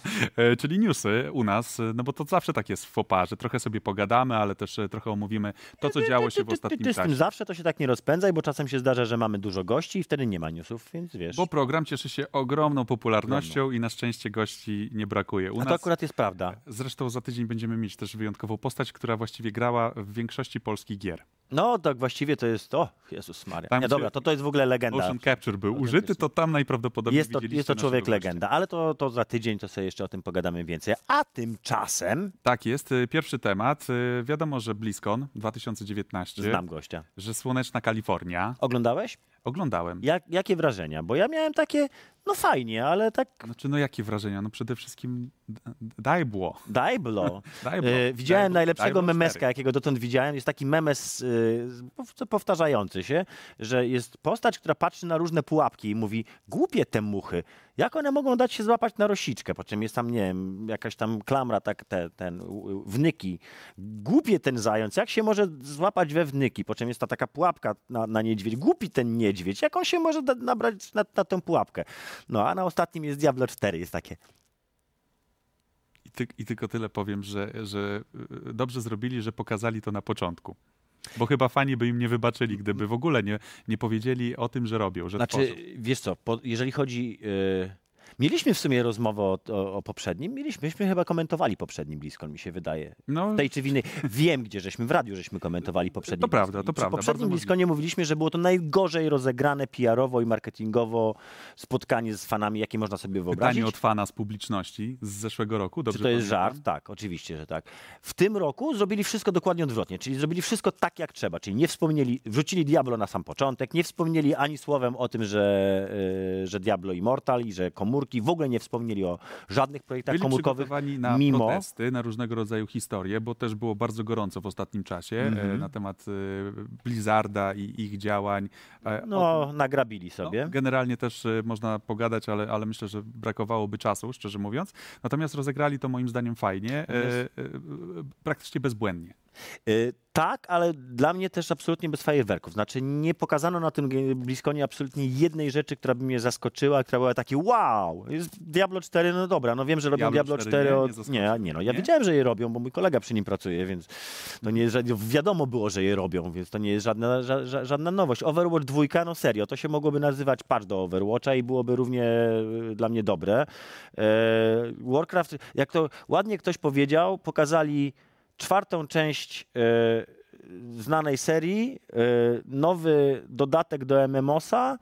czyli newsy u nas, no bo to zawsze tak jest w Faux Paux, że trochę sobie pogadamy, ale też trochę omówimy to, co działo się w ostatnim czasie. Z tym zawsze to się tak nie rozpędzaj, bo czasem się zdarza, że mamy dużo gości i wtedy nie ma newsów, więc wiesz. Bo program cieszy się ogromną popularnością Ogromno. i na szczęście gości nie brakuje. U A to nas akurat jest prawda. Zresztą za tydzień będziemy mieć też wyjątkową postać, która właściwie grała w większości polskich gier. No tak właściwie to jest, o Jezus Maria, tam, nie, dobra, to, to jest w ogóle legenda. Motion capture był to użyty, to tam najprawdopodobniej jest to, jest to człowiek legenda, ale to, to za tydzień to sobie jeszcze o tym pogadamy więcej, a tymczasem... Tak jest, pierwszy temat, wiadomo, że BlizzCon dwa tysiące dziewiętnaście. Znam gościa. Że słoneczna Kalifornia. Oglądałeś? Oglądałem. Jak, jakie wrażenia? Bo ja miałem takie, no fajnie, ale tak... Znaczy, no jakie wrażenia? No przede wszystkim Diablo. Diablo. e, widziałem Diablo, najlepszego Diablo memeska, jakiego dotąd widziałem. Jest taki memes e, powtarzający się, że jest postać, która patrzy na różne pułapki i mówi, głupie te muchy, jak one mogą dać się złapać na rosiczkę? Po czym jest tam, nie wiem, jakaś tam klamra, tak te, ten wnyki. Głupie ten zając, jak się może złapać we wnyki? Po czym jest ta taka pułapka na, na niedźwiedź. Głupi ten niedźwiedź, jak on się może da, nabrać na, na tę pułapkę? No a na ostatnim jest Diablo cztery, jest takie. I, ty, i tylko tyle powiem, że, że dobrze zrobili, że pokazali to na początku. Bo chyba fani by im nie wybaczyli, gdyby w ogóle nie, nie powiedzieli o tym, że robią. Że znaczy, tworzą. Wiesz co, po, jeżeli chodzi... Yy... Mieliśmy w sumie rozmowę o, o, o poprzednim. Mieliśmy, myśmy chyba komentowali poprzedni BlizzCon, mi się wydaje. No. Tej czy w innej. Wiem, gdzie żeśmy, w radiu żeśmy komentowali poprzedni. To prawda, to prawda. W poprzednim BlizzConie mówiliśmy, że było to najgorzej rozegrane P R owo i marketingowo spotkanie z fanami, jakie można sobie wyobrazić. Pytanie od fana z publiczności z zeszłego roku. Dobrze, czy to jest żart? Tak, oczywiście, że tak. W tym roku zrobili wszystko dokładnie odwrotnie, czyli zrobili wszystko tak, jak trzeba. Czyli nie wspomnieli, wrzucili Diablo na sam początek, nie wspomnieli ani słowem o tym, że, yy, że Diablo Immortal i że komórki. W ogóle nie wspomnieli o żadnych projektach byli komórkowych. Byli na mimo... protesty, na różnego rodzaju historie, bo też było bardzo gorąco w ostatnim czasie mm-hmm. na temat Blizzarda i ich działań. No, o... nagrabili sobie. No, generalnie też można pogadać, ale, ale myślę, że brakowałoby czasu, szczerze mówiąc. Natomiast rozegrali to moim zdaniem fajnie, yes. praktycznie bezbłędnie. Yy, tak, ale dla mnie też absolutnie bez fajerwerków. Znaczy nie pokazano na tym BlizzConie absolutnie jednej rzeczy, która by mnie zaskoczyła, która była taki wow, jest Diablo cztery, no dobra, no wiem, że robią Diablo cztery od... Nie, nie, no ja nie? wiedziałem, że je robią, bo mój kolega przy nim pracuje, więc to nie jest, wiadomo było, że je robią, więc to nie jest żadna, ża, żadna nowość. Overwatch dwa, no serio, to się mogłoby nazywać patch do Overwatcha i byłoby równie dla mnie dobre. Yy, Warcraft, jak to ładnie ktoś powiedział, pokazali czwartą część y, znanej serii, y, nowy dodatek do M M O sa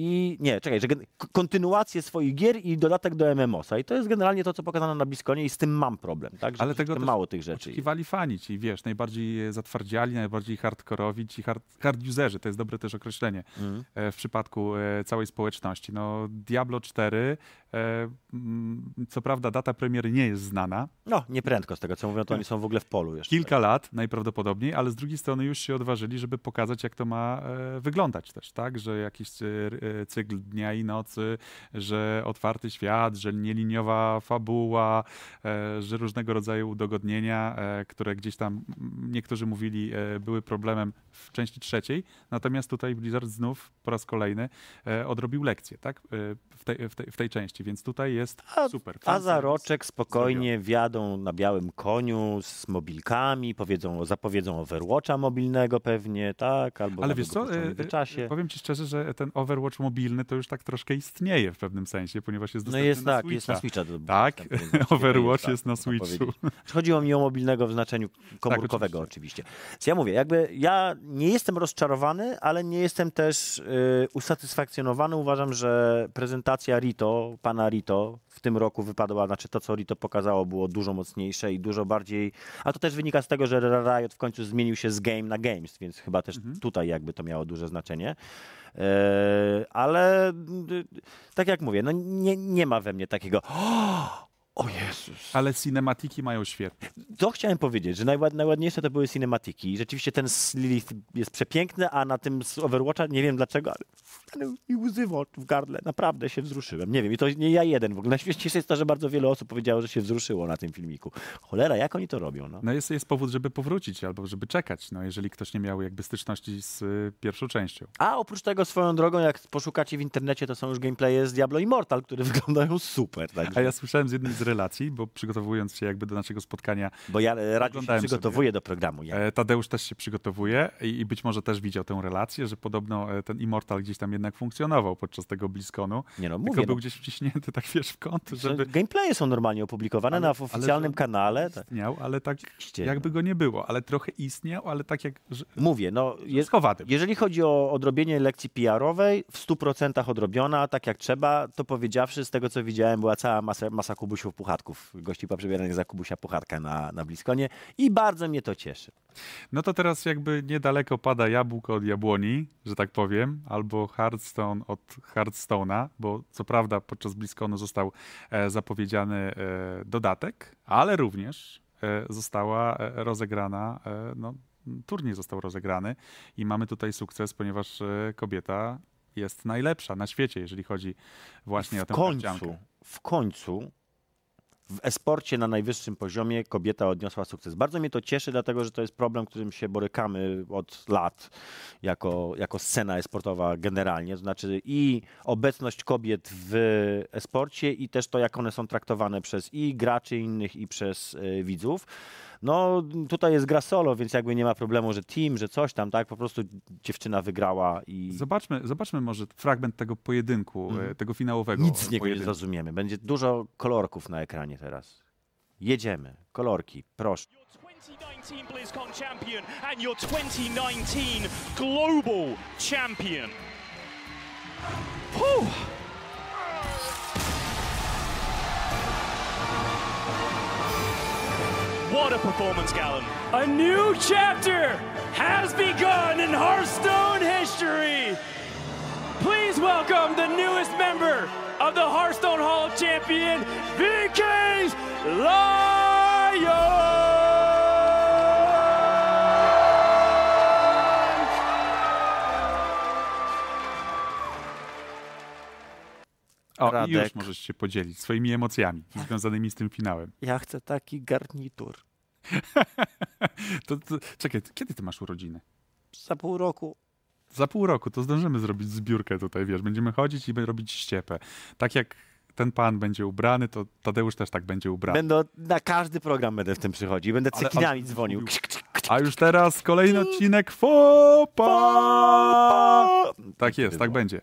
i nie, czekaj, że kontynuację swoich gier i dodatek do M M O sa. I to jest generalnie to, co pokazano na BlizzConie i z tym mam problem. Tak? Że ale tego też mało tych rzeczy. Oczekiwali fani, ci wiesz, najbardziej zatwardziali, najbardziej hardkorowi, ci hard, hard userzy, to jest dobre też określenie mm. w przypadku całej społeczności. No, Diablo cztery, co prawda data premiery nie jest znana. No, nieprędko z tego, co mówią, to oni są w ogóle w polu jeszcze. Kilka lat najprawdopodobniej, ale z drugiej strony już się odważyli, żeby pokazać, jak to ma wyglądać też, tak? Że jakiś cykl dnia i nocy, że otwarty świat, że nieliniowa fabuła, że różnego rodzaju udogodnienia, które gdzieś tam niektórzy mówili były problemem w części trzeciej, natomiast tutaj Blizzard znów po raz kolejny odrobił lekcję, tak? W tej, w tej, w tej części, więc tutaj jest a, super. A za roczek spokojnie zrobią. Wjadą na białym koniu z mobilkami, powiedzą, zapowiedzą Overwatcha mobilnego pewnie, tak? Albo ale wiesz co, czasie. Powiem ci szczerze, że ten Overwatch mobilny to już tak troszkę istnieje w pewnym sensie, ponieważ jest dostępny no jest, na tak, Switcha. Jest na Switcha. To tak, tak. Overwatch jest na Switchu. Chodziło mi o mobilnego w znaczeniu komórkowego tak, oczywiście. oczywiście. Ja mówię, jakby ja nie jestem rozczarowany, ale nie jestem też y, usatysfakcjonowany. Uważam, że prezentacja Rito, pana Rito w tym roku wypadła, znaczy to, co Rito pokazało, było dużo mocniejsze i dużo bardziej, a to też wynika z tego, że Riot w końcu zmienił się z game na games, więc chyba też mhm. tutaj jakby to miało duże znaczenie. Yy, ale yy, tak jak mówię, no nie, nie ma we mnie takiego o, o Jezus. Ale cinematiki mają świetne. To chciałem powiedzieć, że najład, najładniejsze to były cinematiki. Rzeczywiście ten z Lilith jest przepiękny, a na tym z Overwatcha nie wiem dlaczego, ale, ale i łzy w gardle. Naprawdę się wzruszyłem. Nie wiem, i to nie ja jeden w ogóle. Najśmieszniejsze jest to, że bardzo wiele osób powiedziało, że się wzruszyło na tym filmiku. Cholera, jak oni to robią? No, no jest, jest powód, żeby powrócić albo żeby czekać, no, jeżeli ktoś nie miał jakby styczności z y, pierwszą częścią. A oprócz tego swoją drogą, jak poszukacie w internecie, to są już gameplaye z Diablo Immortal, które wyglądają super. Także. A ja słyszałem z jednej z relacji, bo przygotowując się jakby do naszego spotkania... Bo ja Radziu się przygotowuję sobie do programu. Ja. Tadeusz też się przygotowuje i, i być może też widział tę relację, że podobno ten Immortal gdzieś tam jednak funkcjonował podczas tego BlizzConu. Nie no, mówię, tylko był no. gdzieś wciśnięty, tak wiesz, w kąt, żeby... Gameplaye są normalnie opublikowane ale, na oficjalnym ale, kanale. Tak. Istniał, ale tak Ścieżno. jakby go nie było. Ale trochę istniał, ale tak jak... Że, mówię, no... Jest, jeżeli chodzi o odrobienie lekcji P R owej, w stu procentach odrobiona, tak jak trzeba, to powiedziawszy, z tego co widziałem, była cała masa, masa kubusiów Puchatków, gości poprzebieranych za Kubusia Puchatka na, na BlizzConie i bardzo mnie to cieszy. No to teraz jakby niedaleko pada jabłko od jabłoni, że tak powiem, albo Hearthstone od Hearthstone'a, bo co prawda podczas BlizzConu został e, zapowiedziany e, dodatek, ale również e, została e, rozegrana e, no, turniej został rozegrany i mamy tutaj sukces, ponieważ e, kobieta jest najlepsza na świecie, jeżeli chodzi właśnie w o tę końcu, karciankę. W końcu w e-sporcie na najwyższym poziomie kobieta odniosła sukces. Bardzo mnie to cieszy, dlatego że to jest problem, którym się borykamy od lat jako, jako scena e-sportowa generalnie. To znaczy i obecność kobiet w e-sporcie i też to, jak one są traktowane przez i graczy innych i przez y, widzów. No tutaj jest gra solo, więc jakby nie ma problemu, że team, że coś tam, tak? Po prostu dziewczyna wygrała i... Zobaczmy, zobaczmy może fragment tego pojedynku, mm. tego finałowego. Nic z niego nie zrozumiemy. Będzie dużo kolorków na ekranie teraz. Jedziemy. Kolorki, proszę. twenty nineteen BlizzCon champion and your twenty nineteen global champion. Whew. What a performance, Galen. A new chapter has begun in Hearthstone history. Please welcome the newest member of the Hearthstone Hall of Champion, V K's Lion! O, Radek. I już możesz się podzielić swoimi emocjami związanymi z tym finałem. Ja chcę taki garnitur. to, to, czekaj, kiedy ty masz urodziny? Za pół roku. Za pół roku, to zdążymy zrobić zbiórkę tutaj, wiesz, będziemy chodzić i robić ściepę. Tak jak ten pan będzie ubrany, to Tadeusz też tak będzie ubrany. Będę, na każdy program będę w tym przychodził, będę cekiniami dzwonił. Mówił, A już teraz kolejny odcinek Faux Paux! Tak jest, tak będzie.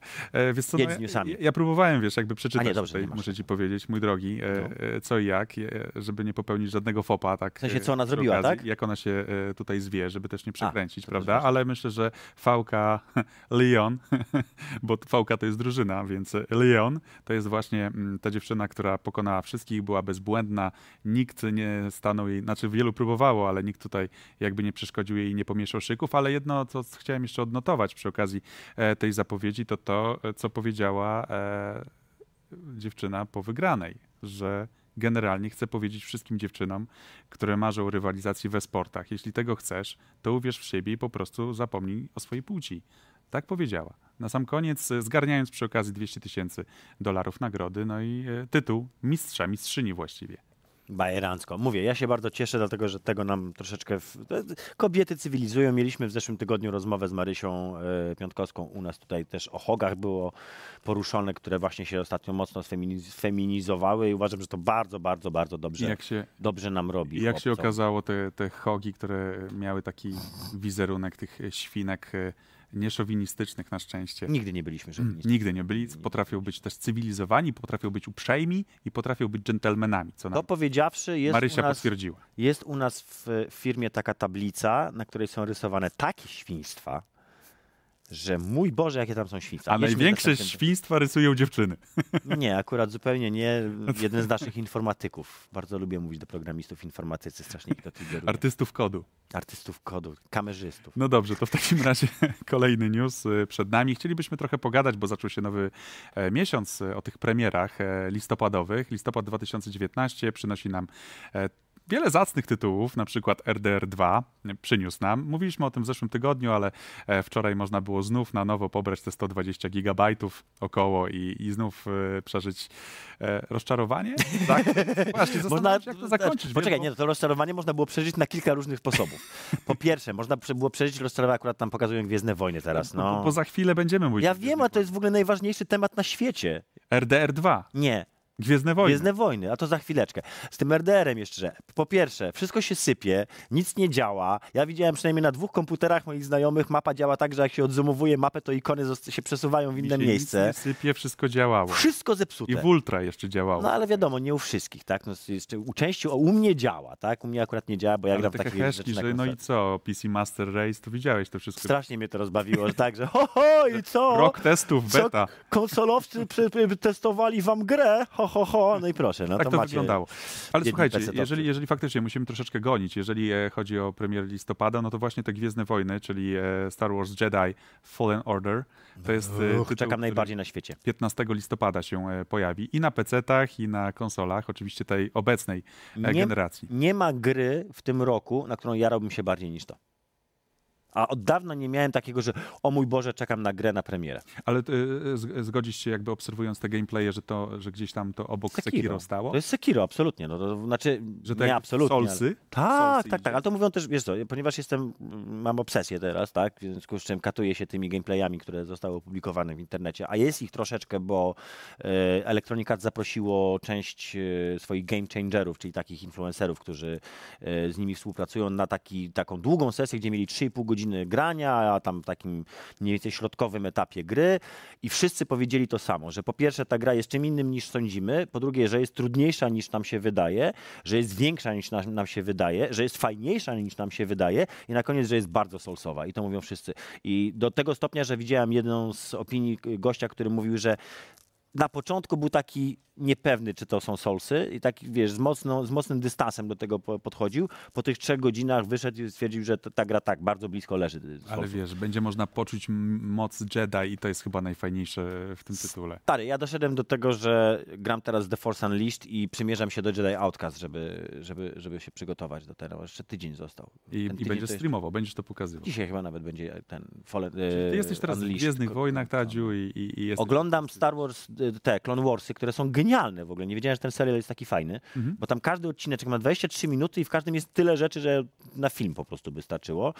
Wiesz co, no, ja, ja próbowałem, wiesz, jakby przeczytać, nie, dobrze, tutaj, muszę ci powiedzieć, mój drogi, no. co i jak, żeby nie popełnić żadnego fopa. Tak, w sensie, co ona zrobiła, okazji, tak? Jak ona się tutaj zwie, żeby też nie przekręcić, A, prawda? Ale myślę, że Fałka Leon, bo Fałka to jest drużyna, więc Leon to jest właśnie ta dziewczyna, która pokonała wszystkich, była bezbłędna, nikt nie stanął jej, znaczy wielu próbowało, ale nikt tutaj jakby nie przeszkodził jej, nie pomieszał szyków, ale jedno, co chciałem jeszcze odnotować przy okazji tej zapowiedzi, to to, co powiedziała dziewczyna po wygranej, że generalnie chcę powiedzieć wszystkim dziewczynom, które marzą o rywalizacji we sportach, jeśli tego chcesz, to uwierz w siebie i po prostu zapomnij o swojej płci. Tak powiedziała. Na sam koniec, zgarniając przy okazji dwieście tysięcy dolarów nagrody, no i tytuł mistrza, mistrzyni właściwie. Bajerancko. Mówię, ja się bardzo cieszę, dlatego że tego nam troszeczkę... W... Kobiety cywilizują. Mieliśmy w zeszłym tygodniu rozmowę z Marysią e, Piątkowską. U nas tutaj też o hogach było poruszone, które właśnie się ostatnio mocno sfeminizowały i uważam, że to bardzo, bardzo, bardzo dobrze, jak się, dobrze nam robi. Jak chłopcom. Się okazało, te, te hogi, które miały taki wizerunek tych świnek nieszowinistycznych na szczęście. Nigdy nie byliśmy szowinistyczni. Nigdy nie byli. Potrafią być też cywilizowani, potrafią być uprzejmi i potrafią być dżentelmenami. Co to powiedziawszy, jest Marysia u nas, potwierdziła. Jest u nas w firmie taka tablica, na której są rysowane takie świństwa, że mój Boże, jakie tam są świństwa. A Mieliśmy największe świństwa rysują dziewczyny. Nie, akurat zupełnie nie. Jeden z naszych informatyków. Bardzo lubię mówić do programistów, informatycy, strasznie ich to triggeruje. Artystów kodu. Artystów kodu, kamerzystów. No dobrze, to w takim razie kolejny news przed nami. Chcielibyśmy trochę pogadać, bo zaczął się nowy miesiąc, o tych premierach listopadowych. Listopad dwa tysiące dziewiętnasty przynosi nam wiele zacnych tytułów, na przykład R D R dwa przyniósł nam. Mówiliśmy o tym w zeszłym tygodniu, ale wczoraj można było znów na nowo pobrać te sto dwadzieścia gigabajtów około i, i znów przeżyć rozczarowanie. Tak? Właśnie, zastanawiam się, jak to zakończyć. Poczekaj, nie, to rozczarowanie można było przeżyć na kilka różnych sposobów. Po pierwsze, można było przeżyć rozczarowanie, akurat tam pokazują Gwiezdne Wojny teraz. No. Bo, bo, bo za chwilę będziemy mówić. Ja wiem, a to jest w ogóle najważniejszy temat na świecie. R D R dwa. Nie. Gwiezdne Wojny. Gwiezdne Wojny, a to za chwileczkę. Z tym R D R-em jeszcze. Po pierwsze, wszystko się sypie, nic nie działa. Ja widziałem przynajmniej na dwóch komputerach moich znajomych, mapa działa tak, że jak się odzoomowuje mapę, to ikony się przesuwają w inne miejsce. Nic nie sypie, wszystko działało. Wszystko zepsute. I w Ultra jeszcze działało. No ale wiadomo, nie u wszystkich, tak? No, jeszcze u części, u mnie działa, tak? U mnie akurat nie działa, bo ja gram w takie heszki, że no i co, P C Master Race, to widziałeś to wszystko. Strasznie mnie to rozbawiło, że tak, że ho, ho, i co? Rok testów, beta. Co? Konsolowcy testowali wam grę, ho, ho, ho, no i proszę. No tak to, to macie wyglądało. Ale słuchajcie, jeżeli, jeżeli faktycznie musimy troszeczkę gonić, jeżeli chodzi o premier listopada, no to właśnie te Gwiezdne Wojny, czyli Star Wars Jedi Fallen Order, to jest Uch, tytuł, czekam najbardziej na świecie. piętnastego listopada się pojawi i na pecetach, i na konsolach, oczywiście tej obecnej nie, generacji. Nie ma gry w tym roku, na którą jarałbym się bardziej niż to. A od dawna nie miałem takiego, że o mój Boże, czekam na grę, na premierę. Ale y, zgodzisz się, jakby obserwując te gameplaye, że to, że gdzieś tam to obok Sekiro, Sekiro stało? To jest Sekiro, absolutnie. No, to znaczy, że to nie absolutnie. Solsy? Ale... Tak, Solsy tak, tak. Ale to mówią też, wiesz co, ponieważ jestem, mam obsesję teraz, tak, w związku z czym katuję się tymi gameplayami, które zostały opublikowane w internecie, a jest ich troszeczkę, bo Electronic Arts zaprosiło część swoich game changerów, czyli takich influencerów, którzy z nimi współpracują na taki, taką długą sesję, gdzie mieli trzy i pół godziny grania, a tam w takim mniej więcej środkowym etapie gry i wszyscy powiedzieli to samo, że po pierwsze ta gra jest czym innym niż sądzimy, po drugie, że jest trudniejsza niż nam się wydaje, że jest większa niż nam, nam się wydaje, że jest fajniejsza niż nam się wydaje i na koniec, że jest bardzo soulsowa i to mówią wszyscy. I do tego stopnia, że widziałem jedną z opinii gościa, który mówił, że na początku był taki niepewny, czy to są soulsy i tak, wiesz, z, mocno, z mocnym dystansem do tego podchodził. Po tych trzech godzinach wyszedł i stwierdził, że ta, ta gra tak bardzo blisko leży. Ale wiesz, będzie można poczuć moc Jedi i to jest chyba najfajniejsze w tym tytule. Stary, ja doszedłem do tego, że gram teraz The Force Unleashed i przymierzam się do Jedi Outcast, żeby, żeby, żeby się przygotować do tego. Jeszcze tydzień został. I, i będziesz streamował, będziesz to pokazywał. Dzisiaj chyba nawet będzie ten Fallen, Ty jesteś teraz Unleashed. W Gwiezdnych Wojnach, Tadziu, i, i, i jesteś... Oglądam Star Wars te Clone Warsy, które są genialne w ogóle. Nie wiedziałem, że ten serial jest taki fajny, mhm. bo tam każdy odcineczek ma dwadzieścia trzy minuty i w każdym jest tyle rzeczy, że na film po prostu by starczyło.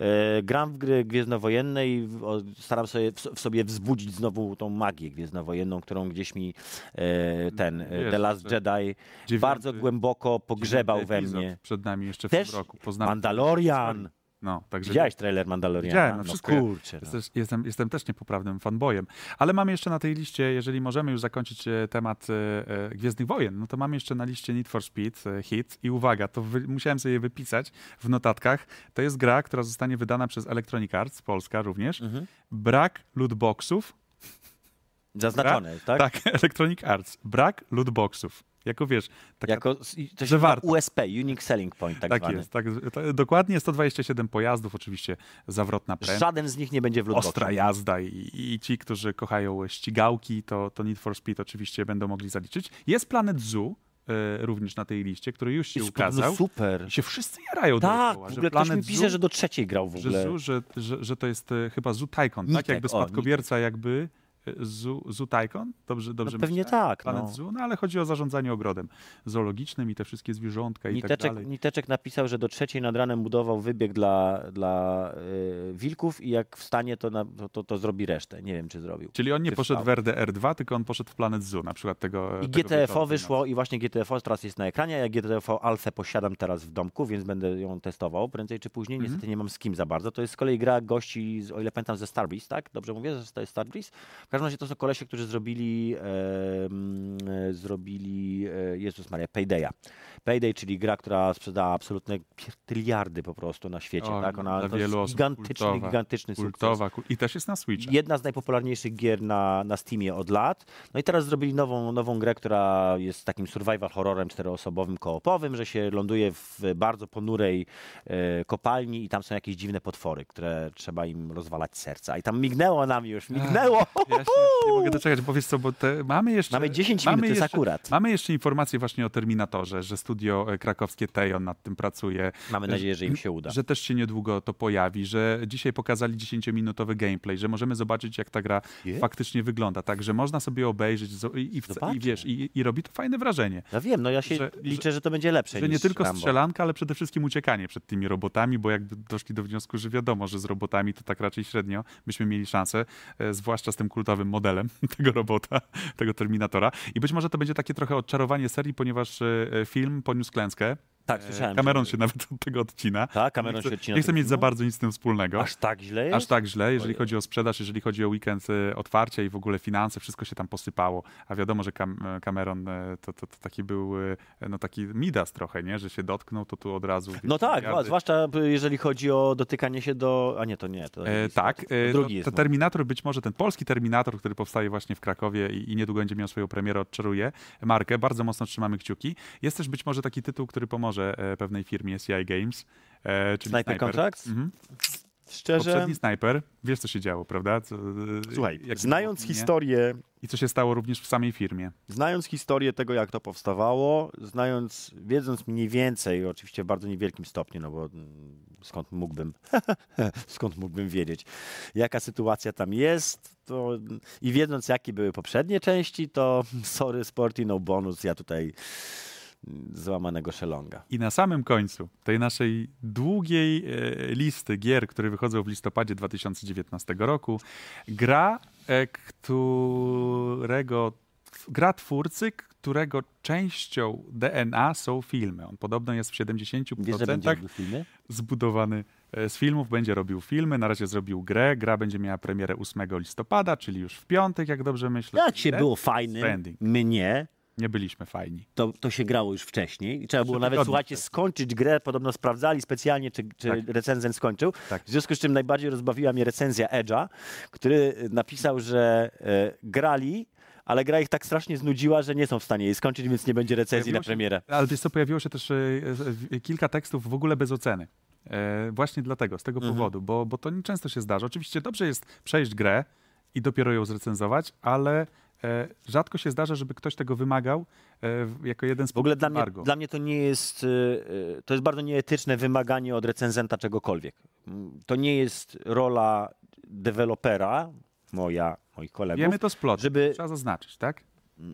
E, gram w gry gwiezdnowojenne i w, o, staram sobie w, w sobie wzbudzić znowu tą magię gwiezdnowojenną, którą gdzieś mi e, ten Wiesz, The Last Jedi dziewiąty, bardzo głęboko pogrzebał we mnie. Przed nami jeszcze w Też tym roku. Poznamy Mandalorian. No, także widziałeś trailer Mandaloriana? No, wszystko. No, kurczę, no. Jestem, jestem, jestem też niepoprawnym fanbojem. Ale mamy jeszcze na tej liście, jeżeli możemy już zakończyć temat e, Gwiezdnych Wojen, no to mamy jeszcze na liście Need for Speed e, Hit. I uwaga, to wy, musiałem sobie je wypisać w notatkach. To jest gra, która zostanie wydana przez Electronic Arts, Polska również. Mhm. Brak lootboxów. Zaznaczone, tak? Tak, Electronic Arts. Brak lootboxów. Jako, wiesz, taka, jako coś że warto. U S P, Unique Selling Point tak, tak zwany. Jest, tak jest. Dokładnie sto dwadzieścia siedem pojazdów, oczywiście zawrotna prędkość. Żaden z nich nie będzie w lootboxie. Ostra jazda i, i ci, którzy kochają ścigałki, to, to Need for Speed oczywiście będą mogli zaliczyć. Jest Planet Zoo e, również na tej liście, który już się jest ukazał. No super. I się wszyscy jarają tak, dookoła. Tak, w ogóle ktoś mi pisze, Zoo, że do trzeciej grał w ogóle. Że, Zoo, że, że, że to jest e, chyba Zoo Tycoon, Nitek, tak? Jakby spadkobierca o, jakby... Zoo, Zoo Tycoon? Dobrze, dobrze no pewnie myślę? Tak. Planet no. Zoo, no ale chodzi o zarządzanie ogrodem zoologicznym i te wszystkie zwierzątka i Niteczek, tak dalej. Niteczek napisał, że do trzeciej nad ranem budował wybieg dla, dla yy, wilków i jak wstanie, to, na, to, to zrobi resztę. Nie wiem, czy zrobił. Czyli on nie czy poszedł wstał. w R D R dwa, tylko on poszedł w Planet Zoo, na przykład tego... I tego G T F O wyszło i właśnie G T F O teraz jest na ekranie. Ja G T F O Alfę posiadam teraz w domku, więc będę ją testował prędzej czy później. Niestety mm-hmm. nie mam z kim za bardzo. To jest z kolei gra gości, o ile pamiętam, ze Starbreeze, tak? Dobrze mówię, że to jest Starbreeze? W każdym razie to są kolesie, którzy zrobili, e, e, zrobili e, Jezus Maria, Paydaya. Payday, czyli gra, która sprzedała absolutne pierdyliardy po prostu na świecie. O, tak? Ona, to jest gigantyczny, kultowa, gigantyczny kultowa, sukces. I też jest na Switch. Jedna z najpopularniejszych gier na, na Steamie od lat. No i teraz zrobili nową, nową grę, która jest takim survival horrorem czteroosobowym, koopowym, że się ląduje w bardzo ponurej e, kopalni i tam są jakieś dziwne potwory, które trzeba im rozwalać serca. I tam mignęło nam już, mignęło! Ech. Ja się nie mogę doczekać, bo wiesz co, bo te mamy jeszcze... Mamy dziesięć minut, mamy jeszcze, akurat. Mamy jeszcze informacje właśnie o Terminatorze, że studio krakowskie Tejon nad tym pracuje. Mamy nadzieję, że im się uda. Że też się niedługo to pojawi, że dzisiaj pokazali dziesięciominutowy gameplay, że możemy zobaczyć, jak ta gra Je? faktycznie wygląda. Tak, że można sobie obejrzeć i, i, w, i wiesz, i, i robi to fajne wrażenie. Ja wiem, no ja się że, liczę, że to będzie lepsze. Że nie tylko Rambo. strzelanka, ale przede wszystkim uciekanie przed tymi robotami, bo jakby doszli do wniosku, że wiadomo, że z robotami to tak raczej średnio byśmy mieli szansę, e, zwłaszcza z tym kultowym modelem tego robota, tego Terminatora. I być może to będzie takie trochę odczarowanie serii, ponieważ film poniósł klęskę. Tak, słyszałem. Cameron się nawet od tego odcina. Tak, Cameron nie chce, się odcina. Nie chce mieć za bardzo nic z tym wspólnego. Aż tak źle jest? Aż tak źle, jeżeli Oje. chodzi o sprzedaż, jeżeli chodzi o weekend otwarcia i w ogóle finanse, wszystko się tam posypało. A wiadomo, że Cam- Cameron to, to, to taki był, no taki Midas trochę, nie? Że się dotknął, to tu od razu... No tak, miliardy. zwłaszcza jeżeli chodzi o dotykanie się do... A nie, to nie. To e, tak, e, drugi no, jest. To Terminator, być może ten polski Terminator, który powstaje właśnie w Krakowie i, i niedługo będzie miał swoją premierę, odczaruje markę. Bardzo mocno trzymamy kciuki. Jest też być może taki tytuł, który pomoże pewnej firmie C I Games, e, czyli Sniper. Contracts? Mhm. Szczerze? Poprzedni Sniper. Wiesz, co się działo, prawda? Co, Słuchaj, jak znając było, historię... I co się stało również w samej firmie. Znając historię tego, jak to powstawało, znając, wiedząc mniej więcej, oczywiście w bardzo niewielkim stopniu, no bo skąd mógłbym, skąd mógłbym wiedzieć, jaka sytuacja tam jest, to, i wiedząc, jakie były poprzednie części, to sorry, sporty, no bonus, ja tutaj... złamanego szelonga. I na samym końcu tej naszej długiej e, listy gier, które wychodzą w listopadzie dwa tysiące dziewiętnastego roku, gra, e, którego, gra twórcy, którego częścią D N A są filmy. On podobno jest w siedemdziesięciu procentach zbudowany z filmów, będzie robił filmy, na razie zrobił grę, gra będzie miała premierę ósmego listopada, czyli już w piątek, jak dobrze myślę. Jak się było fajnym, mnie nie byliśmy fajni. To, to się grało już wcześniej i trzeba było nawet, słuchajcie, skończyć grę. Podobno sprawdzali specjalnie, czy, czy tak. recenzent skończył. Tak. W związku z czym najbardziej rozbawiła mnie recenzja Edge'a, który napisał, że e, grali, ale gra ich tak strasznie znudziła, że nie są w stanie jej skończyć, więc nie będzie recenzji pojawiło na premierę. Się, ale wiesz co, pojawiło się też e, e, kilka tekstów w ogóle bez oceny. E, właśnie dlatego, z tego mhm. powodu, bo, bo to nieczęsto się zdarza. Oczywiście dobrze jest przejść grę i dopiero ją zrecenzować, ale... rzadko się zdarza, żeby ktoś tego wymagał jako jeden z... W ogóle dla mnie, dla mnie to nie jest... To jest bardzo nieetyczne wymaganie od recenzenta czegokolwiek. To nie jest rola dewelopera, moja, moi kolegów. Wiemy to z plotek, żeby... trzeba zaznaczyć, tak?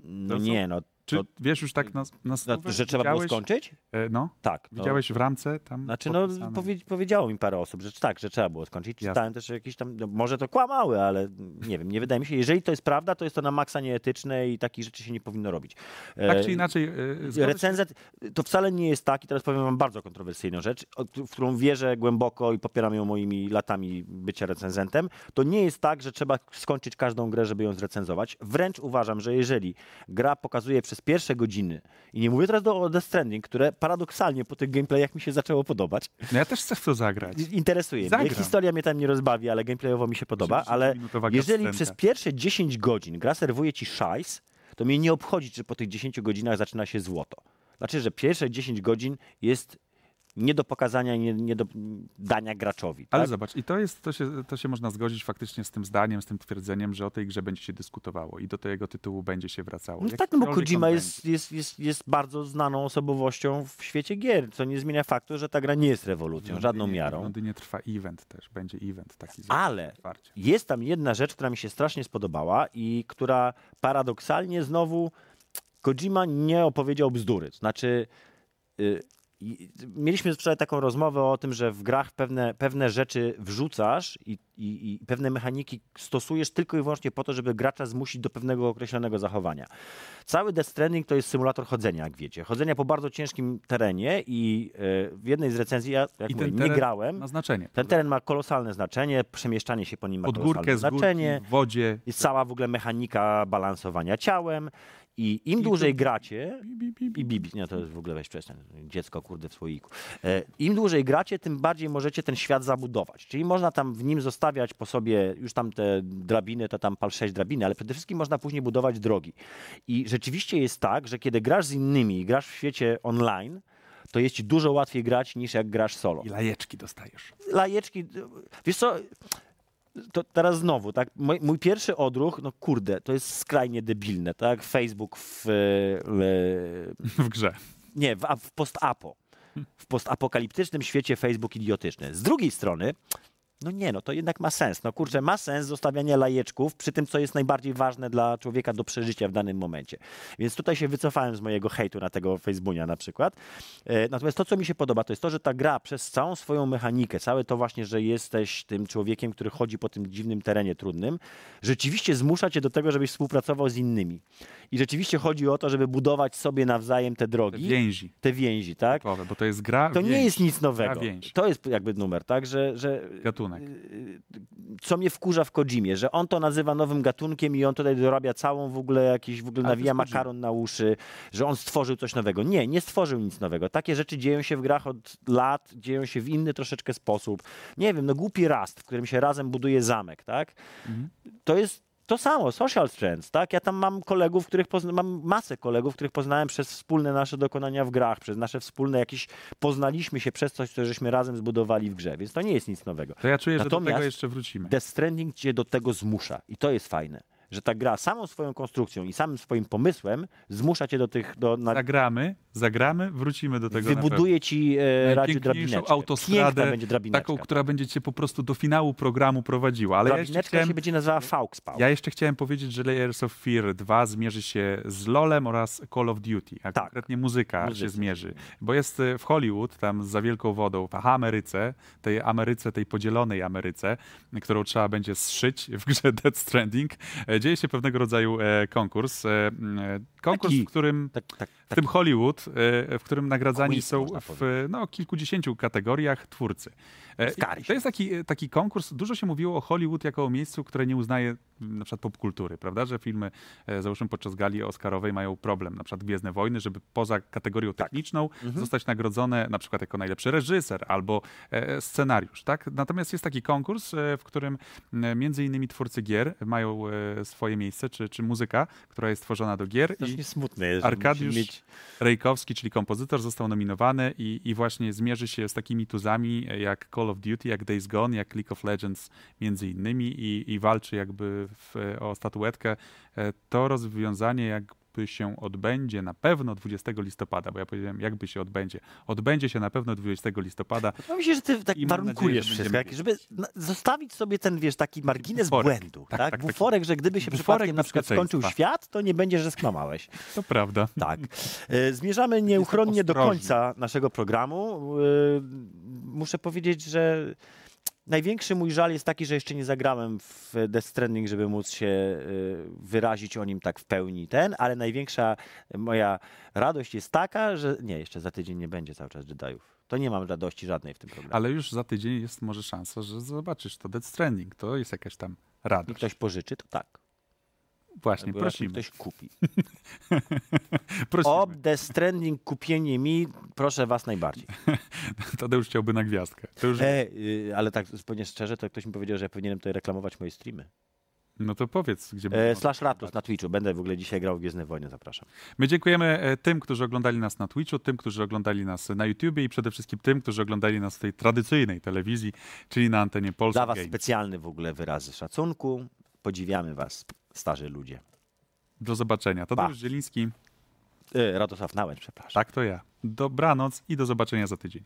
No nie, są... no. To... Czy wiesz już tak na, na stówę? No, że trzeba było skończyć? E, no. Tak. No. Widziałeś w ramce tam? Znaczy no, powie, powiedziało mi parę osób, że tak, że trzeba było skończyć. Jasne. Czytałem też jakieś tam, no, może to kłamały, ale nie wiem, nie wydaje mi się. Jeżeli to jest prawda, to jest to na maksa nieetyczne i takich rzeczy się nie powinno robić. E, tak czy inaczej. E, recenzent to wcale nie jest tak i teraz powiem wam bardzo kontrowersyjną rzecz, w którą wierzę głęboko i popieram ją moimi latami bycia recenzentem. To nie jest tak, że trzeba skończyć każdą grę, żeby ją zrecenzować. Wręcz uważam, że jeżeli gra pokazuje przez pierwsze godziny. I nie mówię teraz do, o Death Stranding, które paradoksalnie po tych gameplayach mi się zaczęło podobać. No ja też chcę w to zagrać. Interesuje Zagram. mnie. Historia mnie tam nie rozbawi, ale gameplayowo mi się podoba. Przecież ale jeżeli przez pierwsze dziesięć godzin gra serwuje ci szajs, to mnie nie obchodzi, czy po tych dziesięciu godzinach zaczyna się złoto. Znaczy, że pierwsze dziesięć godzin jest nie do pokazania, nie, nie do dania graczowi. Tak? Ale zobacz, i to jest, to się, to się można zgodzić faktycznie z tym zdaniem, z tym twierdzeniem, że o tej grze będzie się dyskutowało i do tego tytułu będzie się wracało. No tak, no bo Kojima jest, jest, jest, jest bardzo znaną osobowością w świecie gier, co nie zmienia faktu, że ta gra nie jest rewolucją, żadną miarą. W Londynie trwa event też, będzie event taki. Ale jest tam jedna rzecz, która mi się strasznie spodobała i która paradoksalnie znowu Kojima nie opowiedział bzdury. Znaczy... Yy, mieliśmy wczoraj taką rozmowę o tym, że w grach pewne, pewne rzeczy wrzucasz i, i, i pewne mechaniki stosujesz tylko i wyłącznie po to, żeby gracza zmusić do pewnego określonego zachowania. Cały Death Stranding to jest symulator chodzenia, jak wiecie. Chodzenia po bardzo ciężkim terenie i y, w jednej z recenzji, ja jak mówię, nie grałem. Ma znaczenie. Ten teren ma kolosalne znaczenie, przemieszczanie się po nim ma Od kolosalne górkę, znaczenie. Górki, w wodzie. Jest cała w ogóle mechanika balansowania ciałem. I im dłużej gracie, i bibi, nie, to jest w ogóle weź przestań, dziecko kurde w słoiku. E, im dłużej gracie, tym bardziej możecie ten świat zabudować. Czyli można tam w nim zostawiać po sobie już tam te drabiny, to tam pal sześć drabiny, ale przede wszystkim można później budować drogi. I rzeczywiście jest tak, że kiedy grasz z innymi i grasz w świecie online, to jest ci dużo łatwiej grać niż jak grasz solo. I lajeczki dostajesz. Lajeczki, wiesz co... To teraz znowu, tak? Mój, mój pierwszy odruch, no kurde, to jest skrajnie debilne, tak? Facebook w... W grze. Nie, w, w post-apo. W postapokaliptycznym świecie Facebook idiotyczny. Z drugiej strony, no nie, no to jednak ma sens. No kurczę, ma sens zostawianie lajeczków przy tym, co jest najbardziej ważne dla człowieka do przeżycia w danym momencie. Więc tutaj się wycofałem z mojego hejtu na tego Facebooka na przykład. E, natomiast to, co mi się podoba, to jest to, że ta gra przez całą swoją mechanikę, całe to właśnie, że jesteś tym człowiekiem, który chodzi po tym dziwnym terenie trudnym, rzeczywiście zmusza cię do tego, żebyś współpracował z innymi. I rzeczywiście chodzi o to, żeby budować sobie nawzajem te drogi. Te więzi. Te więzi, tak? Bo to jest gra To więzi. nie jest nic nowego. To jest jakby numer, tak? Że, że... Gatunek. Co mnie wkurza w Kojimie, że on to nazywa nowym gatunkiem i on tutaj dorabia całą w ogóle jakiś, w ogóle nawija makaron na uszy, że on stworzył coś nowego. Nie, nie stworzył nic nowego. Takie rzeczy dzieją się w grach od lat, dzieją się w inny troszeczkę sposób. Nie wiem, no głupi Rust, w którym się razem buduje zamek, tak? Mhm. To jest to samo, social trends, tak? Ja tam mam kolegów, których pozna- mam masę kolegów, których poznałem przez wspólne nasze dokonania w grach, przez nasze wspólne jakieś, poznaliśmy się przez coś, co żeśmy razem zbudowali w grze, więc to nie jest nic nowego. To ja czuję, Natomiast że do tego jeszcze wrócimy. Death Stranding cię do tego zmusza i to jest fajne, że ta gra samą swoją konstrukcją i samym swoim pomysłem zmusza cię do tych... Do, na... Zagramy, zagramy, wrócimy do tego. Wybuduje ci e, Radziu drabineczkę. autostradę, będzie taką, która będzie cię po prostu do finału programu prowadziła. Ale drabineczka ja jeszcze chciałem, się będzie nazywała Faux Paux. Ja jeszcze chciałem powiedzieć, że Layers of Fear dwa zmierzy się z LoLem oraz Call of Duty. A tak. Konkretnie muzyka Muzycy. się zmierzy. Bo jest w Hollywood, tam za wielką wodą, w Ameryce, tej Ameryce, tej podzielonej Ameryce, którą trzeba będzie zszyć w grze Death Stranding, dzieje się pewnego rodzaju e, konkurs. E, konkurs, taki, w którym tak, tak, w taki. tym Hollywood, e, w którym nagradzani Quiz, są w no, kilkudziesięciu kategoriach twórcy. E, to jest taki, taki konkurs. Dużo się mówiło o Hollywood jako o miejscu, które nie uznaje na przykład popkultury, prawda? Że filmy, e, załóżmy podczas gali oscarowej mają problem, na przykład Gwiezdne Wojny, żeby poza kategorią techniczną tak. mhm. zostać nagrodzone na przykład jako najlepszy reżyser albo e, scenariusz, tak? Natomiast jest taki konkurs, e, w którym e, między innymi twórcy gier mają e, swoje miejsce, czy, czy muzyka, która jest tworzona do gier. To i smutne jest, Arkadiusz mieć... Rejkowski, czyli kompozytor, został nominowany i, i właśnie zmierzy się z takimi tuzami jak Call of Duty, jak Days Gone, jak League of Legends między innymi i, i walczy jakby w, o statuetkę. To rozwiązanie jak się odbędzie na pewno dwudziestego listopada, bo ja powiedziałem, jakby się odbędzie. Odbędzie się na pewno dwudziestego listopada. No myślę, że ty tak warunkujesz wszystko, jak, żeby zostawić sobie ten, wiesz, taki margines buforek, błędu. Tak, tak, tak, buforek, taki, że gdyby się przypadkiem na przykład skończył świat, to nie będzie, że skłamałeś. To prawda. Tak. Zmierzamy nieuchronnie do końca naszego programu. Muszę powiedzieć, że największy mój żal jest taki, że jeszcze nie zagrałem w Death Stranding, żeby móc się wyrazić o nim tak w pełni ten, ale największa moja radość jest taka, że nie, jeszcze za tydzień nie będzie cały czas Jediów. To nie mam radości żadnej w tym programie. Ale już za tydzień jest może szansa, że zobaczysz to Death Stranding. To jest jakaś tam radość. I ktoś pożyczy, to tak. Właśnie, albo prosimy. Ktoś kupi. O Death Stranding kupienie mi, proszę was najbardziej. Tadeusz chciałby na gwiazdkę. To już... e, y, ale tak zupełnie szczerze, to ktoś mi powiedział, że ja powinienem tutaj reklamować moje streamy. No to powiedz, gdzie... E, slash Ratus na Twitchu. Będę w ogóle dzisiaj grał w Gwiezdne Wojny, zapraszam. My dziękujemy tym, którzy oglądali nas na Twitchu, tym, którzy oglądali nas na YouTubie i przede wszystkim tym, którzy oglądali nas w tej tradycyjnej telewizji, czyli na antenie Polsat Games. Dla was specjalny w ogóle wyrazy szacunku. Podziwiamy was, starzy ludzie. Do zobaczenia. Tadeusz Zieliński. Yy, Radosław Nałęcz, przepraszam. Tak, to ja. Dobranoc i do zobaczenia za tydzień.